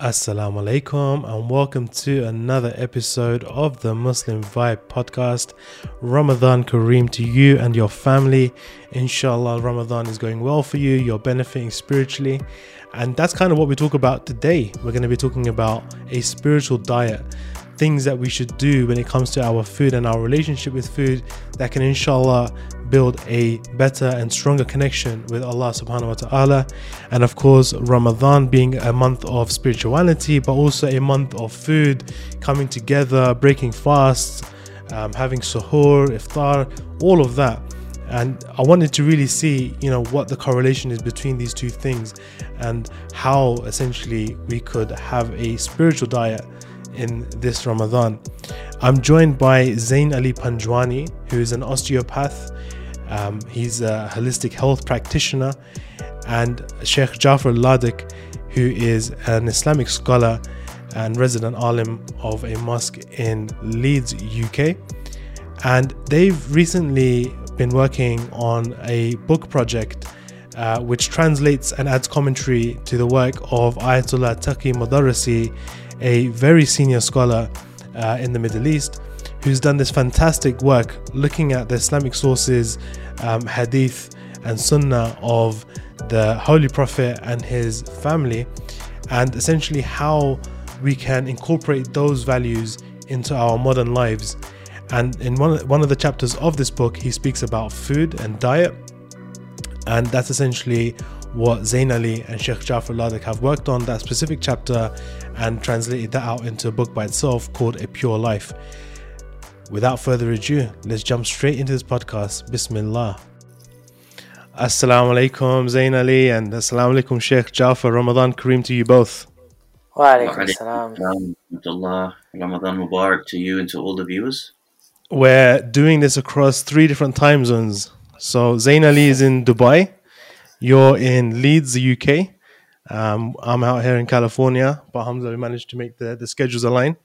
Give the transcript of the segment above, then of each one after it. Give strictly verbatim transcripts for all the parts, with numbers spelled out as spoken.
Assalamu alaikum and welcome to another episode of the Muslim Vibe Podcast. Ramadan Kareem to you and your family. Inshallah, Ramadan is going well for you, you're benefiting spiritually, and that's kind of what we talk about today. We're going to be talking about a spiritual diet, things that we should do when it comes to our food and our relationship with food that can inshallah build a better and stronger connection with Allah subhanahu wa ta'ala. And of course, Ramadan being a month of spirituality, but also a month of food, coming together, breaking fasts, um, having suhoor, iftar, all of that. And I wanted to really see, you know, what the correlation is between these two things and how essentially we could have a spiritual diet in this Ramadan. I'm joined by Zain Ali Panjwani, who is an osteopath. Um, he's a holistic health practitioner, and Sheikh Jafar Ladak, who is an Islamic scholar and resident alim of a mosque in Leeds, U K. And they've recently been working on a book project uh, which translates and adds commentary to the work of Ayatollah Taqi al-Mudarrisi, a very senior scholar uh, in the Middle East, who's done this fantastic work looking at the Islamic sources, um, hadith and sunnah of the Holy Prophet and his family, and essentially how we can incorporate those values into our modern lives. And in one one of the chapters of this book, he speaks about food and diet, and that's essentially what Zain Ali and Sheikh Jafar Ladak have worked on, that specific chapter, and translated that out into a book by itself called A Pure Life. Without further ado, let's jump straight into this podcast. Bismillah. Assalamu alaikum, Zain Ali, and assalamu alaikum, Sheikh Jafar. Ramadan Kareem to you both. Wa alaikum assalam. Ramadan Mubarak to you and to all the viewers. We're doing this across three different time zones. So Zain Ali is in Dubai. You're in Leeds, the U K. Um, I'm out here in California, but Hamza, we managed to make the, the schedules align.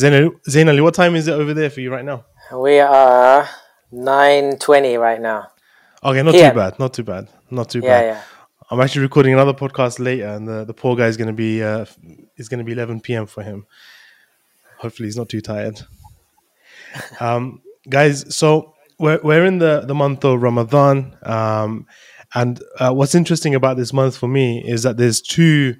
Zain Ali, what time is it over there for you right now? We are nine twenty right now. Okay, not yeah. too bad, not too bad, not too yeah, bad. Yeah. I'm actually recording another podcast later, and the, the poor guy is going to be uh, is going to be eleven p.m. for him. Hopefully, he's not too tired. Um, guys, so we're we're in the, the month of Ramadan. Um, And uh, what's interesting about this month for me is that there's two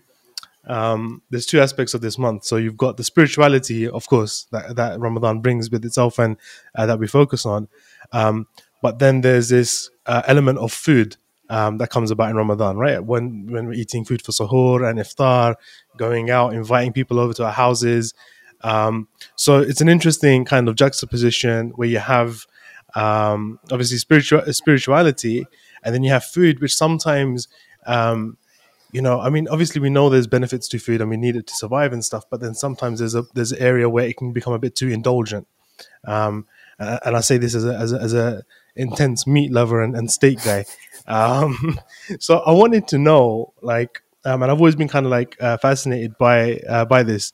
um, there's two aspects of this month. So you've got the spirituality, of course, that, that Ramadan brings with itself and uh, that we focus on. Um, but then there's this uh, element of food um, that comes about in Ramadan, right? When when we're eating food for suhoor and iftar, going out, inviting people over to our houses. Um, so it's an interesting kind of juxtaposition where you have um, obviously spiritual spirituality. And then you have food, which sometimes, um, you know, I mean, obviously we know there's benefits to food and we need it to survive and stuff. But then sometimes there's a there's an area where it can become a bit too indulgent. Um, and, and I say this as a as a, as a intense meat lover and, and steak guy. Um, so I wanted to know, like, um, and I've always been kind of like uh, fascinated by uh, by this,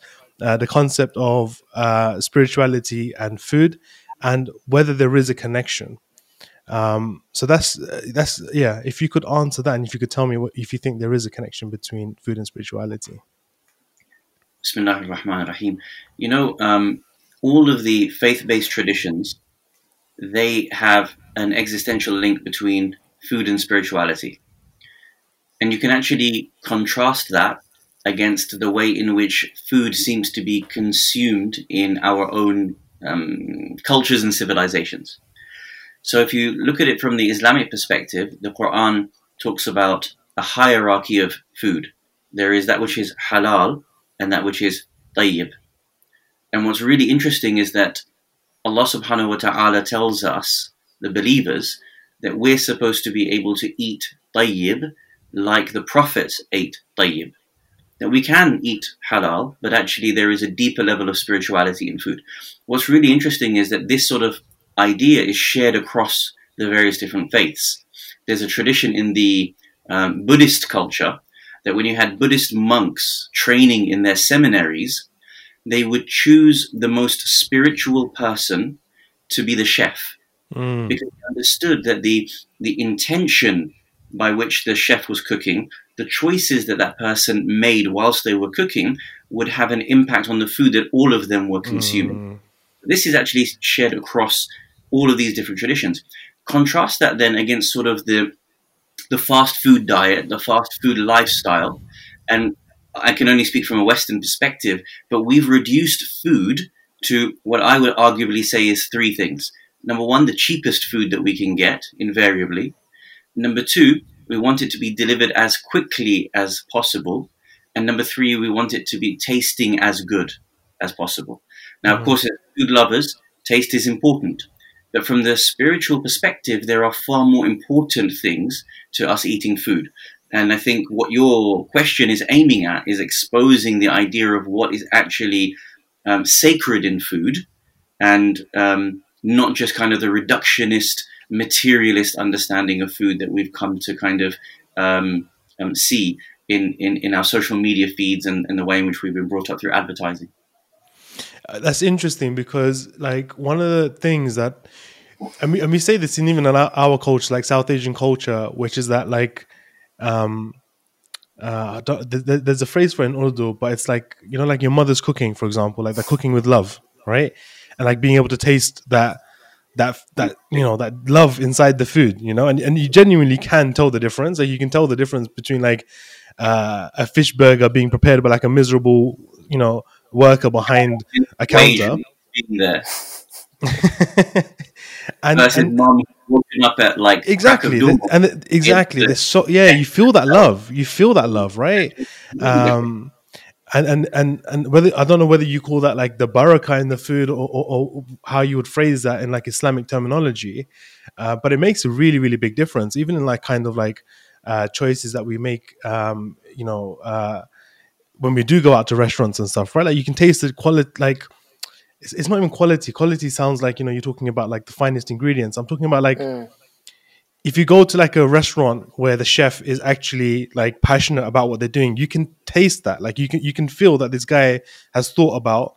uh, the concept of uh, spirituality and food, and whether there is a connection. Um, so that's, that's, yeah, if you could answer that and if you could tell me what, if you think there is a connection between food and spirituality. Bismillahir Rahmanir Rahim. You know, um, all of the faith-based traditions, they have an existential link between food and spirituality. And you can actually contrast that against the way in which food seems to be consumed in our own, um, cultures and civilizations. So if you look at it from the Islamic perspective, the Quran talks about a hierarchy of food. There is that which is halal and that which is tayyib. And what's really interesting is that Allah subhanahu wa ta'ala tells us, the believers, that we're supposed to be able to eat tayyib like the prophets ate tayyib. That we can eat halal, but actually there is a deeper level of spirituality in food. What's really interesting is that this sort of idea is shared across the various different faiths. There's a tradition in the um, Buddhist culture that when you had Buddhist monks training in their seminaries, they would choose the most spiritual person to be the chef. Mm. Because they understood that the, the intention by which the chef was cooking, the choices that that person made whilst they were cooking would have an impact on the food that all of them were consuming. Mm. This is actually shared across all of these different traditions. Contrast that then against sort of the the fast food diet, the fast food lifestyle. And I can only speak from a Western perspective, but we've reduced food to what I would arguably say is three things. Number one, the cheapest food that we can get, invariably. Number two, we want it to be delivered as quickly as possible. And number three, we want it to be tasting as good as possible. Now, mm-hmm. of course, as food lovers, taste is important. But from the spiritual perspective, there are far more important things to us eating food. And I think what your question is aiming at is exposing the idea of what is actually um, sacred in food and um, not just kind of the reductionist, materialist understanding of food that we've come to kind of um, um, see in, in, in our social media feeds and, and the way in which we've been brought up through advertising. That's interesting because, like, one of the things that, and we, and we say this in even in our, our culture, like South Asian culture, which is that, like, um, uh, th- there's a phrase for it in Urdu, but it's like, you know, like your mother's cooking, for example, like they're cooking with love, right? And like being able to taste that, that, that, you know, that love inside the food, you know, and, and you genuinely can tell the difference. Like you can tell the difference between like uh, a fish burger being prepared by like a miserable, you know, worker behind a counter. In there. and, Versus and mom walking up at like exactly the, and the, exactly the, so yeah you feel that love you feel that love right um and and and and whether I don't know whether you call that like the barakah in the food or, or, or how you would phrase that in like Islamic terminology, uh, but it makes a really really big difference even in like kind of like uh choices that we make um you know uh when we do go out to restaurants and stuff, right? Like you can taste the quality. Like it's, it's not even quality. Quality sounds like, you know, you're talking about like the finest ingredients. I'm talking about like, mm. if you go to like a restaurant where the chef is actually like passionate about what they're doing, you can taste that. Like you can, you can feel that this guy has thought about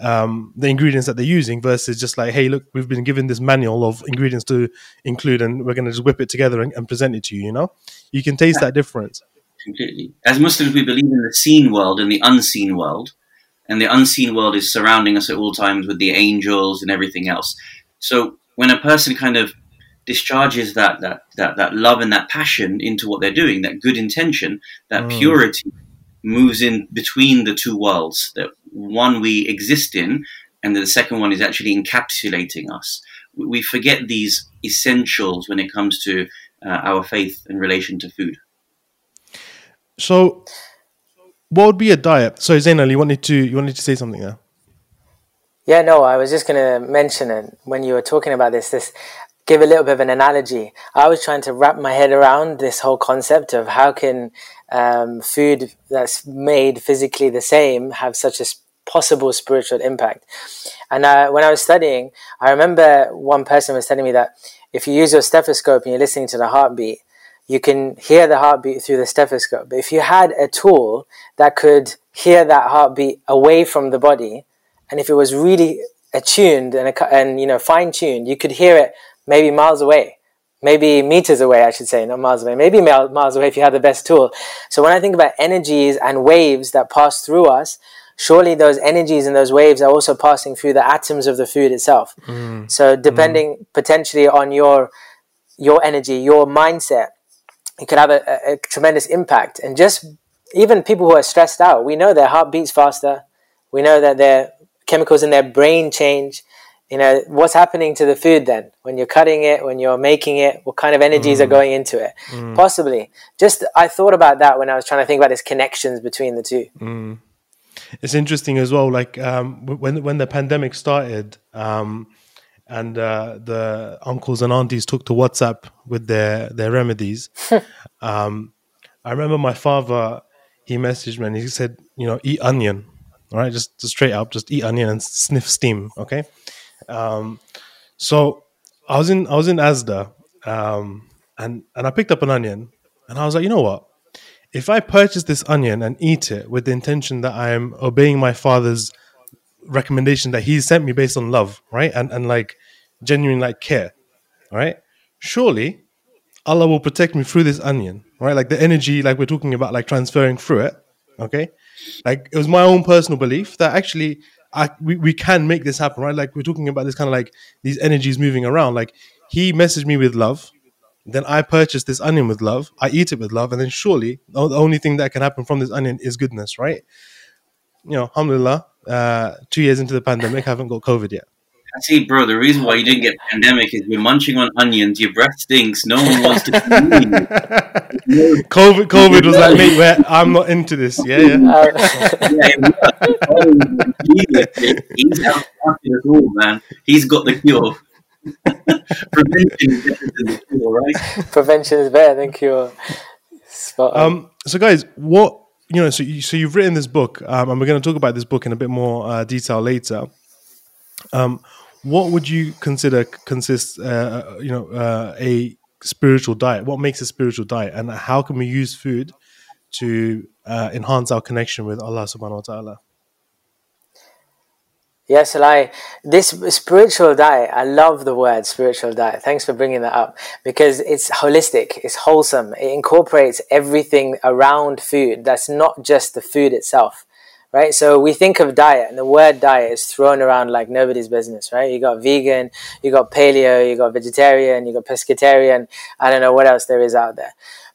um, the ingredients that they're using versus just like, hey, look, we've been given this manual of ingredients to include and we're going to just whip it together and, and present it to you, you know? You can taste that difference. Completely. As Muslims, we believe in the seen world and the unseen world, and the unseen world is surrounding us at all times with the angels and everything else. So when a person kind of discharges that that that, that love and that passion into what they're doing, that good intention, that mm. purity moves in between the two worlds, that one we exist in and the second one is actually encapsulating us. We forget these essentials when it comes to uh, our faith in relation to food. So, what would be a diet? So, Zain Ali, you wanted to you wanted to say something there? Yeah, no, I was just going to mention it when you were talking about this. This give a little bit of an analogy. I was trying to wrap my head around this whole concept of how can um, food that's made physically the same have such a possible spiritual impact. And uh, when I was studying, I remember one person was telling me that if you use your stethoscope and you're listening to the heartbeat, you can hear the heartbeat through the stethoscope. But if you had a tool that could hear that heartbeat away from the body, and if it was really attuned and, and you know, fine-tuned, you could hear it maybe miles away, maybe meters away, I should say, not miles away, maybe miles away if you had the best tool. So when I think about energies and waves that pass through us, surely those energies and those waves are also passing through the atoms of the food itself. Mm. So depending mm. potentially on your your energy, your mindset, it could have a, a, a tremendous impact. And just even people who are stressed out, we know their heart beats faster. We know that their chemicals in their brain change. You know, what's happening to the food then? When you're cutting it, when you're making it, what kind of energies mm. are going into it? Mm. Possibly. Just, I thought about that when I was trying to think about these connections between the two. Mm. It's interesting as well, like um, when, when the pandemic started, um, and uh, the uncles and aunties took to WhatsApp with their, their remedies. um, I remember my father, he messaged me and he said, you know, eat onion, all right? Just, just straight up, just eat onion and sniff steam, okay? Um, so I was in I was in Asda um, and, and I picked up an onion and I was like, you know what? If I purchase this onion and eat it with the intention that I am obeying my father's recommendation that he sent me based on love, right? And and like genuine like care, right? Surely Allah will protect me through this onion, right? Like the energy, like we're talking about, like transferring through it, okay? Like it was my own personal belief that actually I, we, we can make this happen, right? Like we're talking about this kind of like these energies moving around. Like he messaged me with love. Then I purchase this onion with love. I eat it with love. And then surely the only thing that can happen from this onion is goodness, right? You know, alhamdulillah, uh, two years into the pandemic, I haven't got COVID yet. I see, bro, the reason why you didn't get pandemic is you're munching on onions, your breath stinks, no one wants to feed you. COVID, COVID was like, mate, where I'm not into this. Yeah, yeah. yeah He's out after us all, man. He's got the cure. Prevention is better than cure, right? Prevention is better than cure. Spot on. Um, so, guys, what you know? So, you, so you've written this book, um, and we're going to talk about this book in a bit more uh, detail later. Um, what would you consider consists, uh, you know, uh, a spiritual diet? What makes a spiritual diet, and how can we use food to uh, enhance our connection with Allah Subhanahu wa Taala? Yes, Alai. This spiritual diet, I love the word spiritual diet. Thanks for bringing that up because it's holistic, it's wholesome. It incorporates everything around food. That's not just the food itself, right? So we think of diet and the word diet is thrown around like nobody's business, right? You got vegan, you got paleo, you got vegetarian, you got pescatarian. I don't know what else there is out there.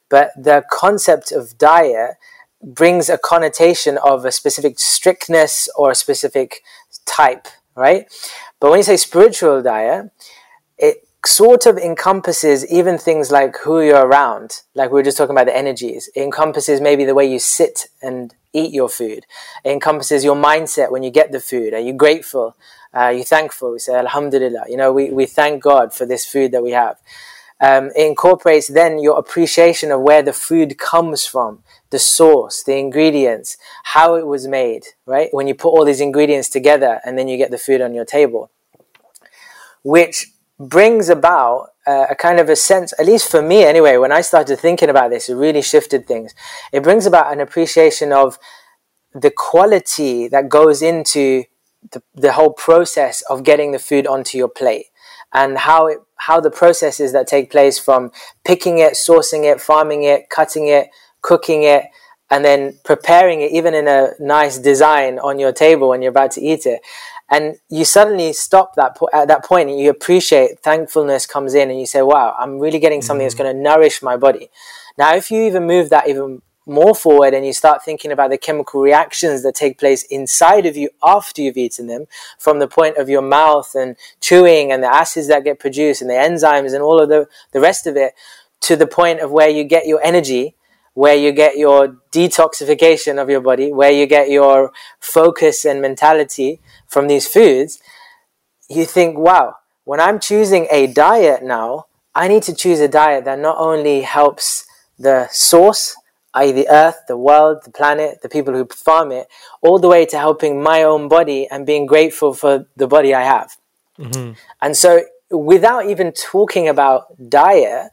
But the concept of diet brings a connotation of a specific strictness or a specific type, right? But when you say spiritual diet, it sort of encompasses even things like who you're around, like we were just talking about the energies. It encompasses maybe the way you sit and eat your food. It encompasses your mindset when you get the food. Are you grateful? Are you thankful? We say, Alhamdulillah. You know, we, we thank God for this food that we have. Um, it incorporates then your appreciation of where the food comes from, the source, the ingredients, how it was made, right? When you put all these ingredients together and then you get the food on your table, which brings about uh, a kind of a sense, at least for me anyway, when I started thinking about this, it really shifted things. It brings about an appreciation of the quality that goes into the, the whole process of getting the food onto your plate and how it how the processes that take place from picking it, sourcing it, farming it, cutting it, cooking it, and then preparing it even in a nice design on your table when you're about to eat it. And you suddenly stop that po- at that point and you appreciate, thankfulness comes in and you say, wow, I'm really getting something that's going to nourish my body. Now, if you even move that even more forward and you start thinking about the chemical reactions that take place inside of you after you've eaten them, from the point of your mouth and chewing and the acids that get produced and the enzymes and all of the, the rest of it, to the point of where you get your energy, where you get your detoxification of your body, where you get your focus and mentality from these foods, you think, wow, when I'm choosing a diet now, I need to choose a diet that not only helps the source, that is the earth, the world, the planet, the people who farm it, all the way to helping my own body and being grateful for the body I have. Mm-hmm. And so without even talking about diet,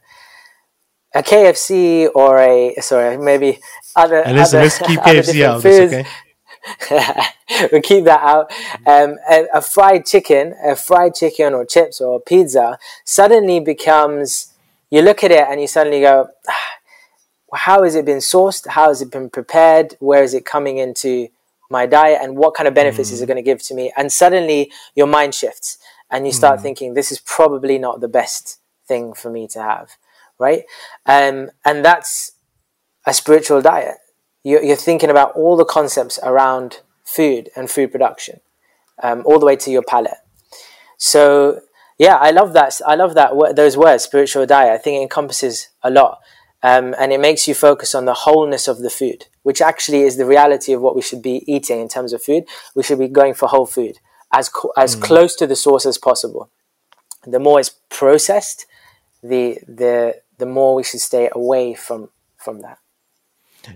a K F C or a, sorry, maybe other, and listen, other, let's keep other K F C out of this, okay? We'll keep that out. Um, a, a fried chicken, a fried chicken or chips or pizza suddenly becomes, you look at it and you suddenly go, how has it been sourced? How has it been prepared? Where is it coming into my diet? And what kind of benefits mm. is it going to give to me? And suddenly your mind shifts and you start mm. thinking, this is probably not the best thing for me to have, right? Um, and that's a spiritual diet. You're, you're thinking about all the concepts around food and food production, um, all the way to your palate. So yeah, I love that. I love that. Those words, spiritual diet, I think it encompasses a lot. Um, and it makes you focus on the wholeness of the food, which actually is the reality of what we should be eating in terms of food. We should be going for whole food, as co- as mm. close to the source as possible. The more it's processed, the the the more we should stay away from, from that.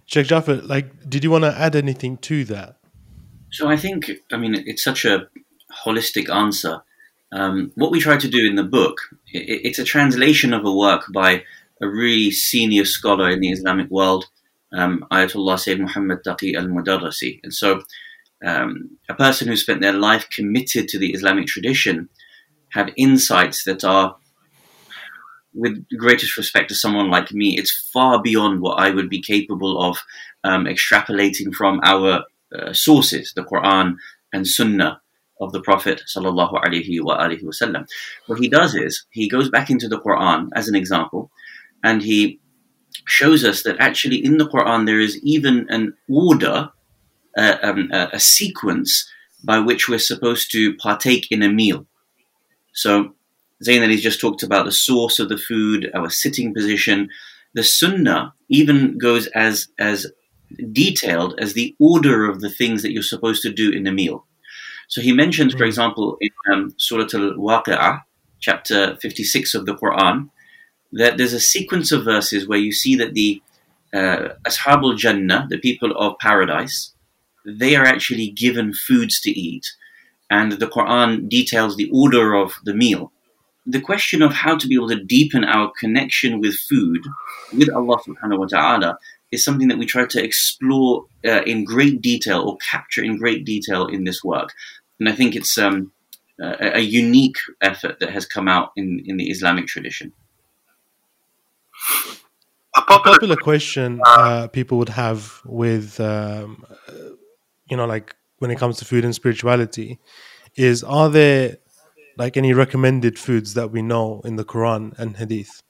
Sheikh Jafar, like, did you want to add anything to that? So I think, I mean, it's such a holistic answer. Um, what we try to do in the book, it, it's a translation of a work by a really senior scholar in the Islamic world, um, Ayatollah Sayyid Muhammad Taqi al-Mudarrisi. And so um, a person who spent their life committed to the Islamic tradition had insights that are with the greatest respect to someone like me, it's far beyond what I would be capable of um, extrapolating from our uh, sources, the Quran and Sunnah of the Prophet sallallahu alaihi wa alihi wasallam. What he does is he goes back into the Quran as an example, and he shows us that actually in the Quran there is even an order, uh, um, a, a sequence by which we're supposed to partake in a meal. So Zain Ali's just talked about the source of the food, our sitting position. The Sunnah even goes as, as detailed as the order of the things that you're supposed to do in a meal. So he mentions, for example, in um, Surah al-Waqi'ah, chapter fifty-six of the Quran, that there's a sequence of verses where you see that the uh, Ashab al-Jannah, the people of paradise, they are actually given foods to eat. And the Quran details the order of the meal. The question of how to be able to deepen our connection with food, with Allah subhanahu wa ta'ala, is something that we try to explore uh, in great detail, or capture in great detail in this work. And I think it's um, a, a unique effort that has come out in, in the Islamic tradition. A popular question uh, people would have with, um, you know, like when it comes to food and spirituality is, are there like any recommended foods that we know in the Quran and Hadith?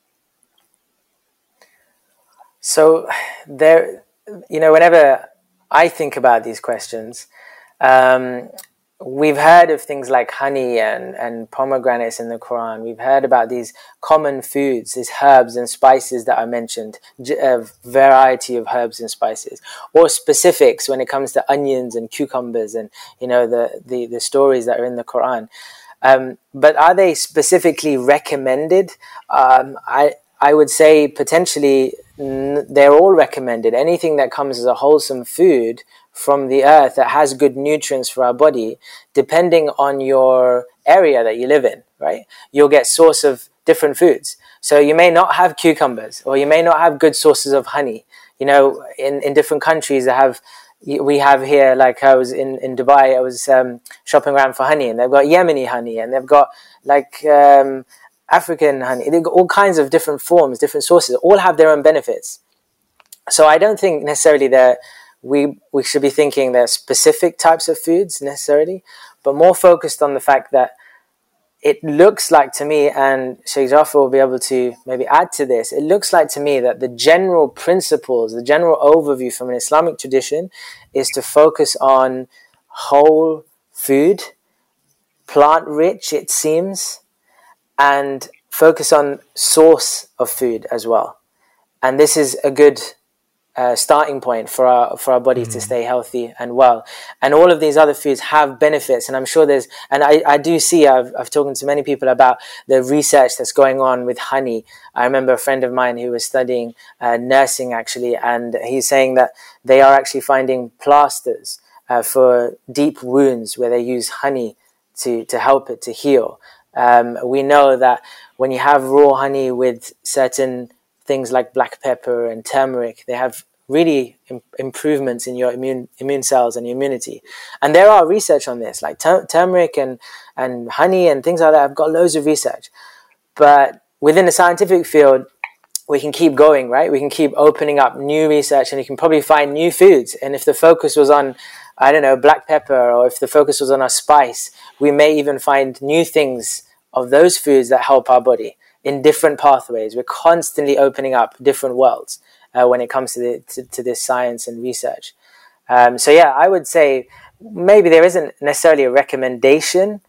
So there, you know, whenever I think about these questions, um, we've heard of things like honey and, and pomegranates in the Quran. We've heard about these common foods, these herbs and spices that are mentioned, a variety of herbs and spices, or specifics when it comes to onions and cucumbers and, you know, the, the, the stories that are in the Quran. Um, but are they specifically recommended? Um, I, I would say potentially they're all recommended. Anything that comes as a wholesome food from the earth that has good nutrients for our body, depending on your area that you live in, right? You'll get source of different foods. So you may not have cucumbers, or you may not have good sources of honey. You know, in, in different countries that have, we have here, like I was in, in Dubai, I was um, shopping around for honey, and they've got Yemeni honey, and they've got like um, African honey. They've got all kinds of different forms, different sources, all have their own benefits. So I don't think necessarily that we we should be thinking they're specific types of foods necessarily, but more focused on the fact that it looks like to me, and Sheikh Jafar will be able to maybe add to this, it looks like to me that the general principles, the general overview from an Islamic tradition is to focus on whole food, plant-rich it seems, and focus on source of food as well. And this is a good Uh, starting point for our for our body mm. to stay healthy and well. And all of these other foods have benefits, and I'm sure there's, and I, I do see I've, I've talked to many people about the research that's going on with honey. I remember a friend of mine who was studying uh, nursing actually, and he's saying that they are actually finding plasters uh, for deep wounds where they use honey to to help it to heal. Um, we know that when you have raw honey with certain things like black pepper and turmeric, they have really im- improvements in your immune immune cells and immunity. And there are research on this, like tur- turmeric and, and honey and things like that. I've got loads of research. But within the scientific field, we can keep going, right? We can keep opening up new research, and you can probably find new foods. And if the focus was on, I don't know, black pepper, or if the focus was on a spice, we may even find new things of those foods that help our body in different pathways. We're constantly opening up different worlds uh, when it comes to, the, to, to this science and research. Um, so yeah, I would say maybe there isn't necessarily a recommendation,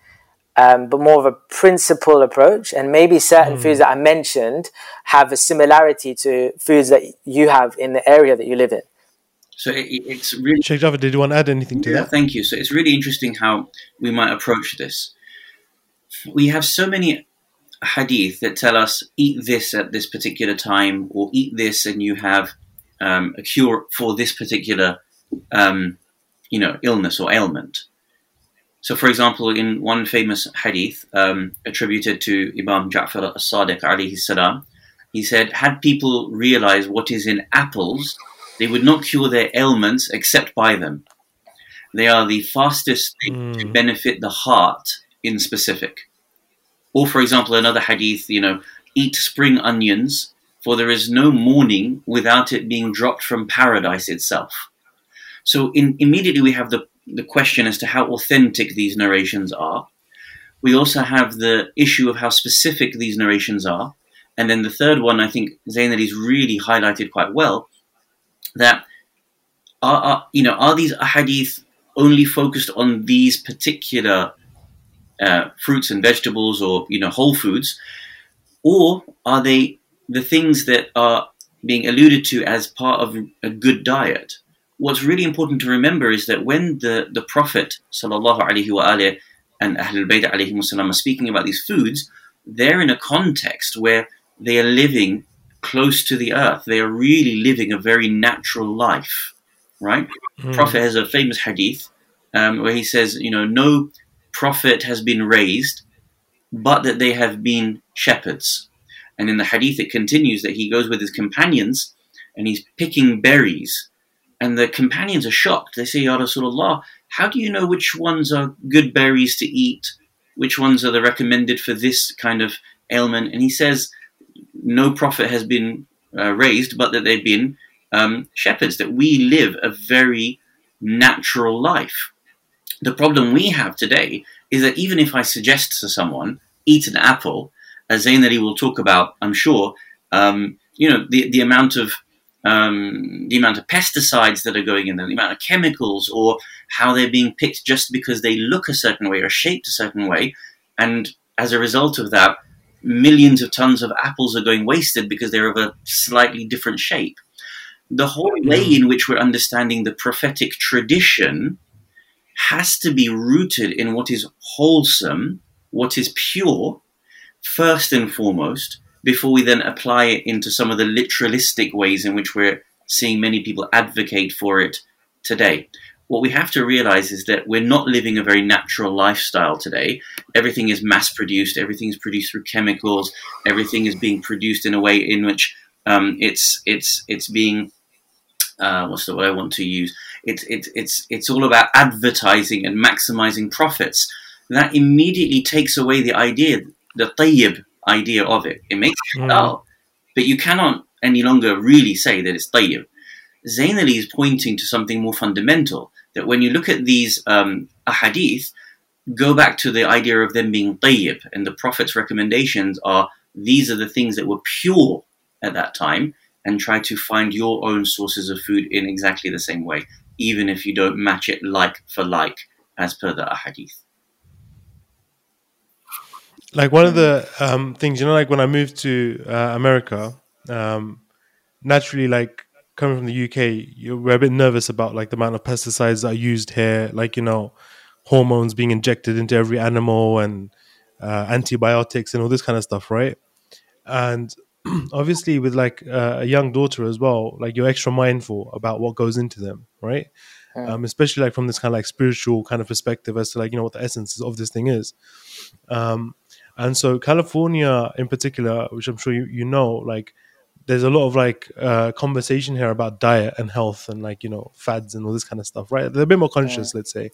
um, but more of a principle approach. And maybe certain mm. foods that I mentioned have a similarity to foods that you have in the area that you live in. So it, it's really... Sheikh Jafar, did you want to add anything to yeah, that? Thank you. So it's really interesting how we might approach this. We have so many hadith that tell us eat this at this particular time, or eat this and you have um, a cure for this particular um, you know, illness or ailment. So for example, in one famous hadith um, attributed to Imam Ja'far al-Sadiq alayhi salam, he said, had people realized what is in apples, they would not cure their ailments except by them. They are the fastest thing mm. to benefit the heart in specific. Or, for example, another hadith, you know, eat spring onions, for there is no morning without it being dropped from paradise itself. So in, immediately we have the, the question as to how authentic these narrations are. We also have the issue of how specific these narrations are. And then the third one, I think Zain Ali's really highlighted quite well, that are, are you know are these ahadith only focused on these particular uh, fruits and vegetables or you know whole foods, or are they the things that are being alluded to as part of a good diet? What's really important to remember is that when the, the Prophet sallallahu alaihi wa alihi and Ahlul Bayt alayhi wasallam are speaking about these foods, they're in a context where they are living close to the earth. They are really living a very natural life, right? Mm. Prophet has a famous hadith um, where he says, you know, no prophet has been raised, but that they have been shepherds. And in the hadith, it continues that he goes with his companions and he's picking berries. And the companions are shocked. They say, Ya Rasulullah, how do you know which ones are good berries to eat? Which ones are the recommended for this kind of ailment? And he says, no prophet has been uh, raised, but that they've been um, shepherds, that we live a very natural life. The problem we have today is that even if I suggest to someone, eat an apple, as Zain Ali will talk about, I'm sure, um, you know, the, the amount of Um, the amount of pesticides that are going in there, the amount of chemicals, or how they're being picked just because they look a certain way or shaped a certain way. And as a result of that, millions of tons of apples are going wasted because they're of a slightly different shape. The whole way in which we're understanding the prophetic tradition has to be rooted in what is wholesome, what is pure, first and foremost, before we then apply it into some of the literalistic ways in which we're seeing many people advocate for it today. What we have to realize is that we're not living a very natural lifestyle today. Everything is mass-produced. Everything is produced through chemicals. Everything is being produced in a way in which um, it's it's it's being uh, what's the word I want to use? It's it's it's it's all about advertising and maximizing profits. That immediately takes away the idea, the tayyib idea of it. It makes it halal, but you cannot any longer really say that it's tayyib. Zain Ali is pointing to something more fundamental, that when you look at these um, ahadith, go back to the idea of them being tayyib, and the Prophet's recommendations are, these are the things that were pure at that time, and try to find your own sources of food in exactly the same way, even if you don't match it like for like, as per the ahadith. Like one of the um, things, you know, like when I moved to uh, America, um, naturally, like coming from the U K, you were a bit nervous about like the amount of pesticides that are used here, like, you know, hormones being injected into every animal and uh, antibiotics and all this kind of stuff, right? And obviously with like uh, a young daughter as well, like you're extra mindful about what goes into them, right? Mm. Um, especially like from this kind of like spiritual kind of perspective as to like, you know, what the essence of this thing is. Um, And so California in particular, which I'm sure you, you know, like there's a lot of like uh, conversation here about diet and health and like, you know, fads and all this kind of stuff, right? They're a bit more conscious, yeah. let's say.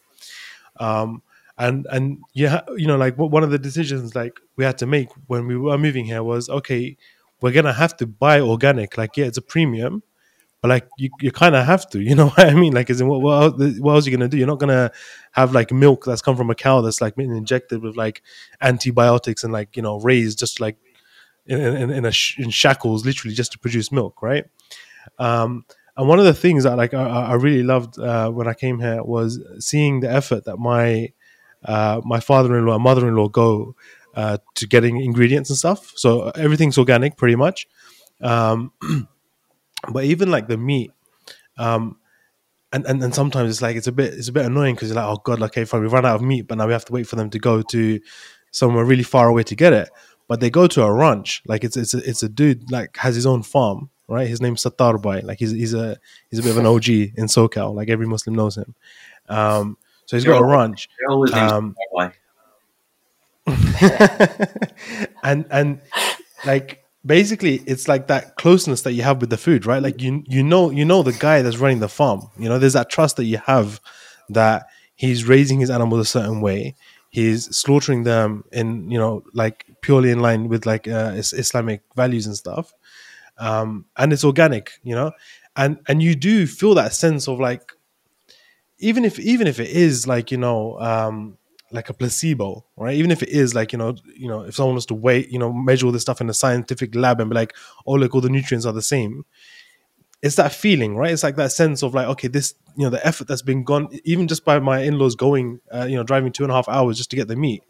Um, and, and yeah, you know, like one of the decisions like we had to make when we were moving here was, okay, we're going to have to buy organic. Like, yeah, it's a premium, but like you, you kind of have to, you know what I mean? Like, as in, what, what else, what else are you going to do? You're not going to have like milk that's come from a cow that's like been injected with like antibiotics and like, you know, raised just like in, in, in, a sh- in shackles, literally just to produce milk, right? Um, and one of the things that like I, I really loved uh, when I came here was seeing the effort that my uh, my father-in-law and mother-in-law go uh, to getting ingredients and stuff. So everything's organic pretty much. Um But even like the meat, um, and, and and sometimes it's like it's a bit it's a bit annoying because you're like, oh god, okay, fine, we run out of meat, but now we have to wait for them to go to somewhere really far away to get it. But they go to a ranch, like it's it's a, it's a dude like has his own farm, right? His name's Sattar Bhai, like he's he's a he's a bit of an O G in SoCal, like every Muslim knows him. Um, so he's got a ranch. Um, and and like. Basically, it's like that closeness that you have with the food, right? Like you, you know, you know the guy that's running the farm. You know, there's that trust that you have that he's raising his animals a certain way. he's slaughtering them in, you know, like purely in line with like uh, Islamic values and stuff. Um, and it's organic, you know, and, and you do feel that sense of like, even if, even if it is like, you know, um, like a placebo, right? Even if it is like, you know, you know, if someone was to wait, you know, measure all this stuff in a scientific lab and be like, oh, look, all the nutrients are the same. It's that feeling, right? It's like that sense of like, okay, this, you know, the effort that's been gone, even just by my in-laws going, uh, you know, driving two and a half hours just to get the meat.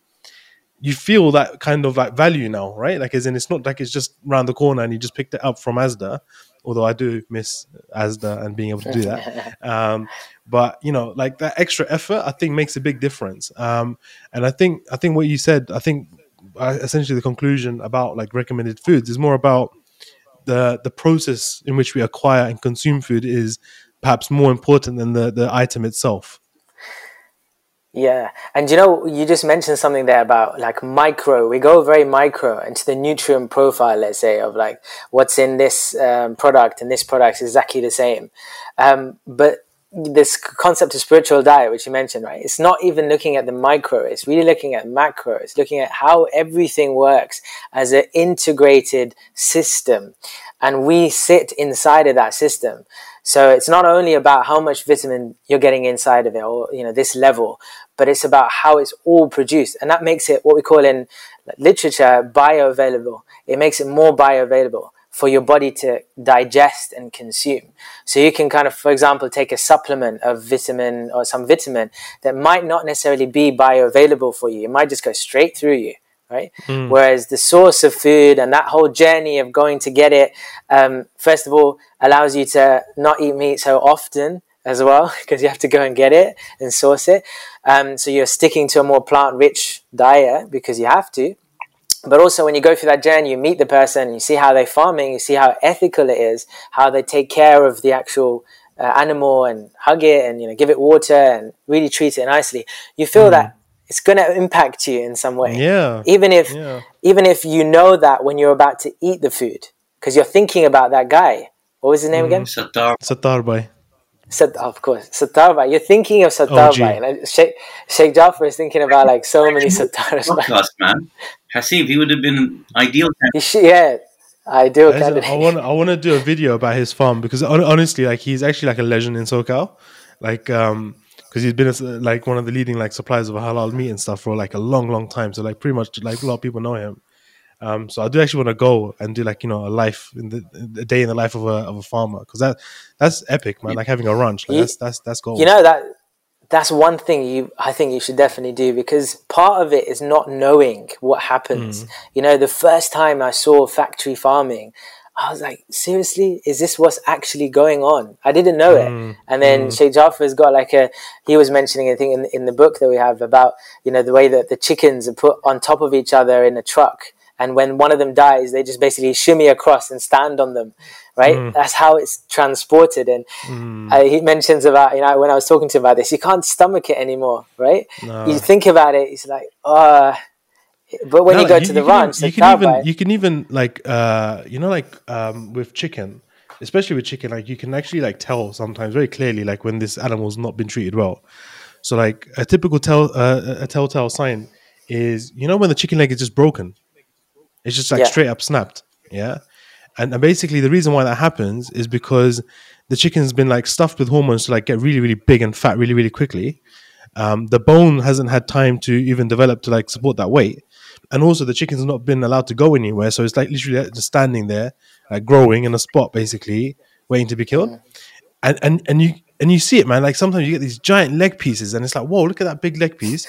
You feel that kind of like value now, right? Like as in, it's not like it's just around the corner and you just picked it up from Asda. Although I do miss Asda and being able to do that. Um, but, you know, like that extra effort, I think makes a big difference. Um, and I think, I think what you said, I think essentially the conclusion about like recommended foods is more about the, the process in which we acquire and consume food is perhaps more important than the, the item itself. Yeah. And, you know, you just mentioned something there about like micro, we go very micro into the nutrient profile, let's say, of like what's in this um, product, and this product is exactly the same. Um, but this concept of spiritual diet, which you mentioned, right? It's not even looking at the micro. It's really looking at macro. It's looking at how everything works as an integrated system. And we sit inside of that system. So it's not only about how much vitamin you're getting inside of it, or, you know, this level, but it's about how it's all produced. And that makes it what we call in literature bioavailable. It makes it more bioavailable for your body to digest and consume. So you can kind of, for example, take a supplement of vitamin or some vitamin that might not necessarily be bioavailable for you. It might just go straight through you, right? Mm. Whereas the source of food and that whole journey of going to get it, um, first of all, allows you to not eat meat so often as well, because you have to go and get it and source it. Um, so you're sticking to a more plant-rich diet because you have to. But also when you go through that journey, you meet the person, you see how they're farming, you see how ethical it is, how they take care of the actual uh, animal and hug it and, you know, give it water and really treat it nicely. You feel mm. that it's going to impact you in some way. Yeah. Even if, yeah. even if you know that when you're about to eat the food, because you're thinking about that guy. What was his name mm. again? Sattar. Sattar Bhai. Sattar, of course. Sattar Bhai. You're thinking of Sattar Bhai. Like, Sheikh, Sheikh Jafar is thinking about like so many Sattars. Podcast, man. Haseeb, he would have been ideal candidate. Yeah, ideal candidate. I want, I want to do a video about his farm because honestly, like he's actually like a legend in SoCal. Like, um, because he's been a, like one of the leading like suppliers of halal meat and stuff for like a long, long time. So like pretty much like a lot of people know him. Um, so I do actually want to go and do like, you know, a life in the a day in the life of a of a farmer, because that that's epic, man. Like having a ranch, like you, that's that's that's gold. You know that that's one thing you I think you should definitely do, because part of it is not knowing what happens. Mm. You know, the first time I saw factory farming, I was like, seriously, is this what's actually going on? I didn't know mm, it. And then mm. Sheikh Jaffar's got like a, he was mentioning a thing in, in the book that we have about, you know, the way that the chickens are put on top of each other in a truck. And when one of them dies, they just basically shimmy across and stand on them, right? Mm. That's how it's transported. And mm. uh, he mentions about, you know, when I was talking to him about this, you can't stomach it anymore, right? No. You think about it, it's like, oh. But when no, you go you, to the you ranch, can, you, can even, you can even like, uh, you know, like um, with chicken, especially with chicken, like you can actually like tell sometimes very clearly, like when this animal's not been treated well. So like a typical tell, uh, a telltale sign is, you know, when the chicken leg is just broken. It's just like yeah. straight up snapped, yeah? And, and basically the reason why that happens is because the chicken's been like stuffed with hormones to like get really, really big and fat really, really quickly. Um, the bone hasn't had time to even develop to like support that weight. And also the chicken's not been allowed to go anywhere. So it's like literally just standing there, like growing in a spot basically, waiting to be killed. And, and, and, you, and you see it, man. Like sometimes you get these giant leg pieces and it's like, whoa, look at that big leg piece.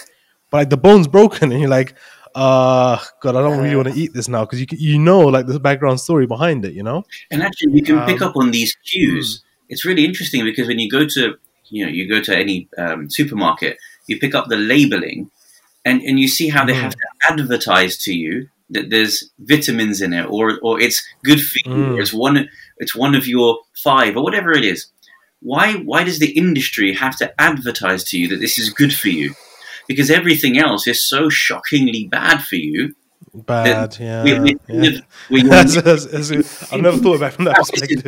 But like the bone's broken and you're like, Uh, God, I don't really want to eat this now, because you you know like the background story behind it, you know. And actually, we can um, pick up on these cues. Mm. It's really interesting because when you go to you know you go to any um, supermarket, you pick up the labeling, and, and you see how they mm. have to advertise to you that there's vitamins in it, or or it's good for you, mm. or it's one it's one of your five, or whatever it is. Why why does the industry have to advertise to you that this is good for you? Because everything else is so shockingly bad for you. Bad, that yeah. We're, we're, yeah. We're, we're, that's, that's, that's, I've never thought about it from that perspective.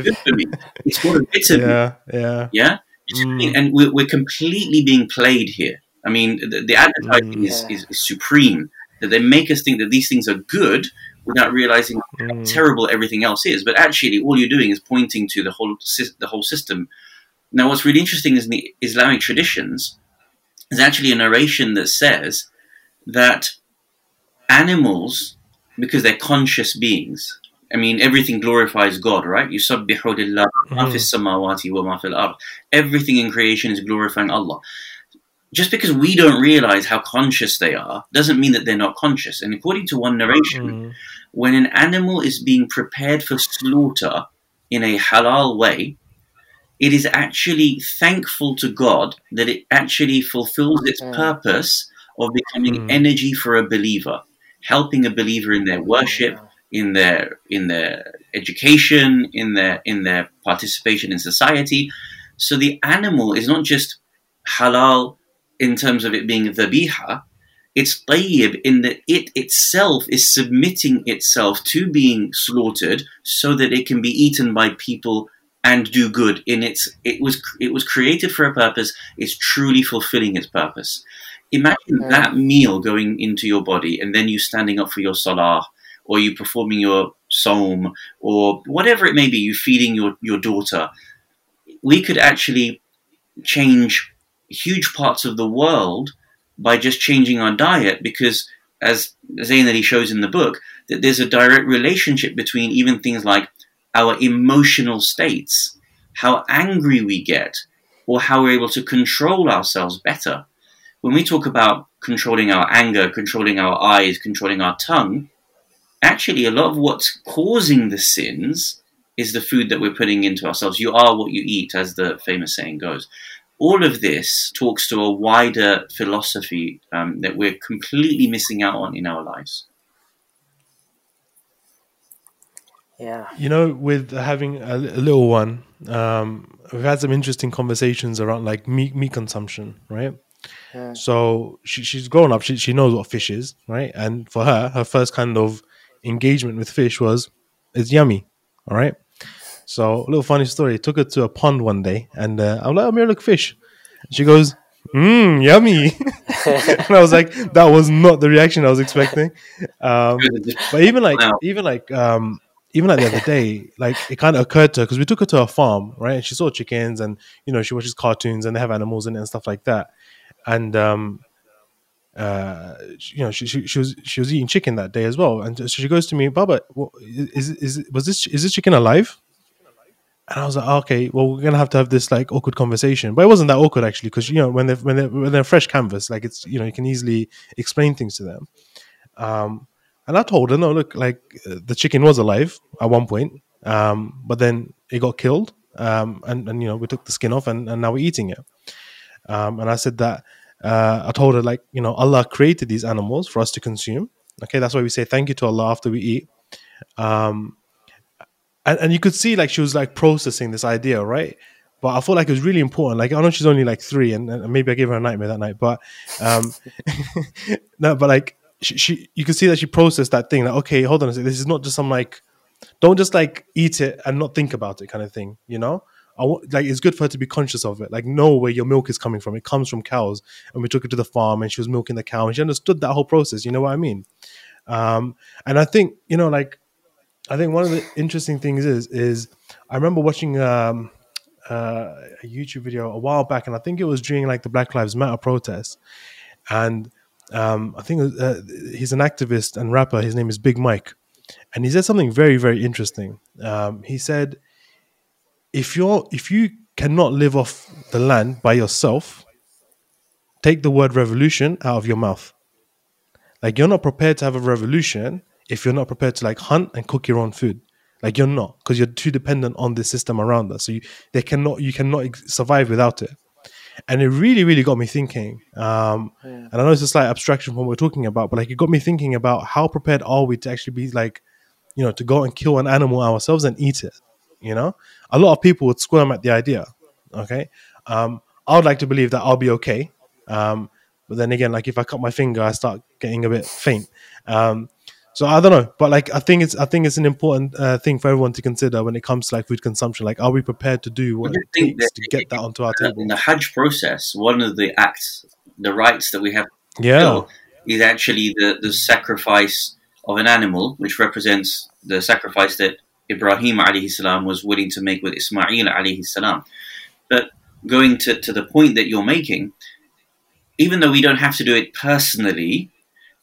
It's called a vitamin. Yeah, yeah. yeah? Mm. And we're, we're completely being played here. I mean, the, the advertising mm, is, yeah. is, is supreme. That they make us think that these things are good without realizing mm. how terrible everything else is. But actually, all you're doing is pointing to the whole the whole system. Now, what's really interesting is in the Islamic traditions, there's actually a narration that says that animals, because they're conscious beings, I mean, everything glorifies God, right? Yusabbihu lillah ma fis samawati wa ma fil ard. Everything in creation is glorifying Allah. Just because we don't realize how conscious they are doesn't mean that they're not conscious. And according to one narration, mm. when an animal is being prepared for slaughter in a halal way, it is actually thankful to God that it actually fulfills its purpose of becoming mm. energy for a believer, helping a believer in their worship, in their in their education, in their in their participation in society. So the animal is not just halal in terms of it being dhabiha, it's tayyib in that it itself is submitting itself to being slaughtered so that it can be eaten by people and do good. In its, it was it was created for a purpose. It's truly fulfilling its purpose. Imagine mm. that meal going into your body, and then you standing up for your salah, or you performing your psalm, or whatever it may be. You feeding your your daughter. We could actually change huge parts of the world by just changing our diet, because as Zain Ali shows in the book, that there's a direct relationship between even things like our emotional states, how angry we get, or how we're able to control ourselves better. When we talk about controlling our anger, controlling our eyes, controlling our tongue, actually a lot of what's causing the sins is the food that we're putting into ourselves. You are what you eat, as the famous saying goes. All of this talks to a wider philosophy um, that we're completely missing out on in our lives. Yeah. You know, with having a, a little one, um, we've had some interesting conversations around like meat, meat consumption, right? Yeah. So she, she's grown up, she, she knows what fish is, right? And for her, her first kind of engagement with fish was, it's yummy, all right? So a little funny story. I took her to a pond one day, and uh, I'm like, "I'm here, look, fish." And she goes, "Mmm, yummy." And I was like, "That was not the reaction I was expecting." Um, but even like, even like, um, even like the other day, like it kind of occurred to her, because we took her to a farm, right? And she saw chickens, and you know, she watches cartoons, and they have animals in it and stuff like that. And um, uh, you know, she, she she was she was eating chicken that day as well, and so she goes to me, "Baba, what, is is was this is this chicken alive?" And I was like, oh, okay, well, we're going to have to have this like awkward conversation. But it wasn't that awkward, actually, because, you know, when they're, when they're, when they're fresh canvas, like it's, you know, you can easily explain things to them. Um, and I told her, no, look, like uh, the chicken was alive at one point, um, but then it got killed. Um, and, and, you know, we took the skin off, and, and now we're eating it. Um, and I said that, uh, I told her, like, you know, Allah created these animals for us to consume. Okay, that's why we say thank you to Allah after we eat. Um And, and you could see like she was like processing this idea, right? But I felt like it was really important. Like I know she's only like three, and, and maybe I gave her a nightmare that night. But um, no, but like she, she, you could see that she processed that thing. Like, okay, hold on a second. This is not just some like, don't just like eat it and not think about it kind of thing. You know, I want, like it's good for her to be conscious of it. Like know where your milk is coming from. It comes from cows, and we took her to the farm, and she was milking the cow, and she understood that whole process. You know what I mean? Um, and I think you know like. I think one of the interesting things is, is I remember watching um, uh, a YouTube video a while back, and I think it was during like the Black Lives Matter protests. And um, I think uh, he's an activist and rapper. His name is Big Mike. And he said something very, very interesting. Um, he said, if you're, if you cannot live off the land by yourself, take the word revolution out of your mouth. Like you're not prepared to have a revolution if you're not prepared to like hunt and cook your own food. Like you're not, because you're too dependent on the system around us. So you, they cannot, you cannot ex- survive without it. And it really, really got me thinking. Um, yeah. And I know it's a slight abstraction from what we're talking about, but like it got me thinking about how prepared are we to actually be like, you know, to go and kill an animal ourselves and eat it. You know, a lot of people would squirm at the idea. Okay. Um, I would like to believe that I'll be okay. Um, but then again, like if I cut my finger, I start getting a bit faint. Um, So I don't know, but like I think it's I think it's an important uh, thing for everyone to consider when it comes to like food consumption. Like, are we prepared to do what it takes to get that onto our table? In the Hajj process, one of the acts the rights that we have to fulfill yeah. is actually the, the sacrifice of an animal, which represents the sacrifice that Ibrahim alayhi salam was willing to make with Ismail alayhi salam. But going to, to the point that you're making, even though we don't have to do it personally,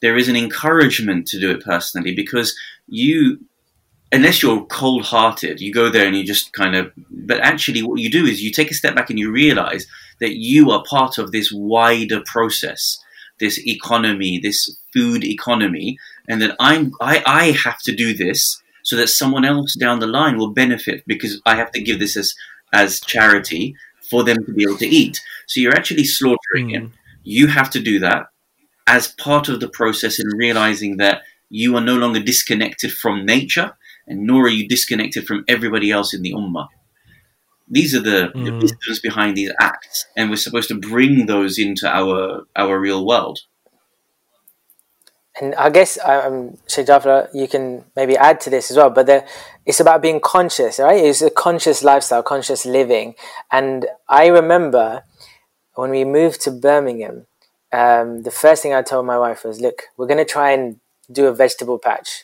there is an encouragement to do it personally, because you, unless you're cold-hearted, you go there and you just kind of, but actually what you do is you take a step back and you realize that you are part of this wider process, this economy, this food economy, and that I'm, I, I have to do this so that someone else down the line will benefit, because I have to give this as, as charity for them to be able to eat. So you're actually slaughtering mm. it. You have to do that as part of the process, in realizing that you are no longer disconnected from nature, and nor are you disconnected from everybody else in the ummah. These are the mm. the reasons behind these acts, and we're supposed to bring those into our our real world. And I guess, um, Sheikh Jafar, you can maybe add to this as well, but the, it's about being conscious, right? It's a conscious lifestyle, conscious living. And I remember when we moved to Birmingham, um, the first thing I told my wife was, look, we're going to try and do a vegetable patch.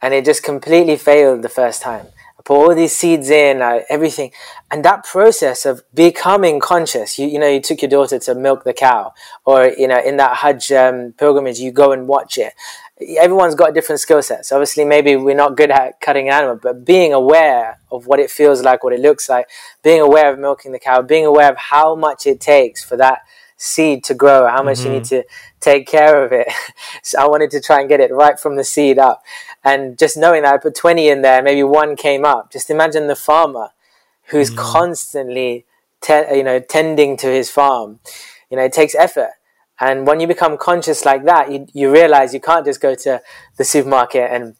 And it just completely failed the first time. I put all these seeds in, I, everything. And that process of becoming conscious, you, you know, you took your daughter to milk the cow, or, you know, in that Hajj um, pilgrimage, you go and watch it. Everyone's got different skill sets. Obviously, maybe we're not good at cutting an animal, but being aware of what it feels like, what it looks like, being aware of milking the cow, being aware of how much it takes for that seed to grow, how much mm-hmm. you need to take care of it. So I wanted to try and get it right from the seed up, and just knowing that I put twenty in there, maybe one came up. Just imagine the farmer who's mm-hmm. constantly te- you know tending to his farm. You know, it takes effort. And when you become conscious like that, you, you realize you can't just go to the supermarket and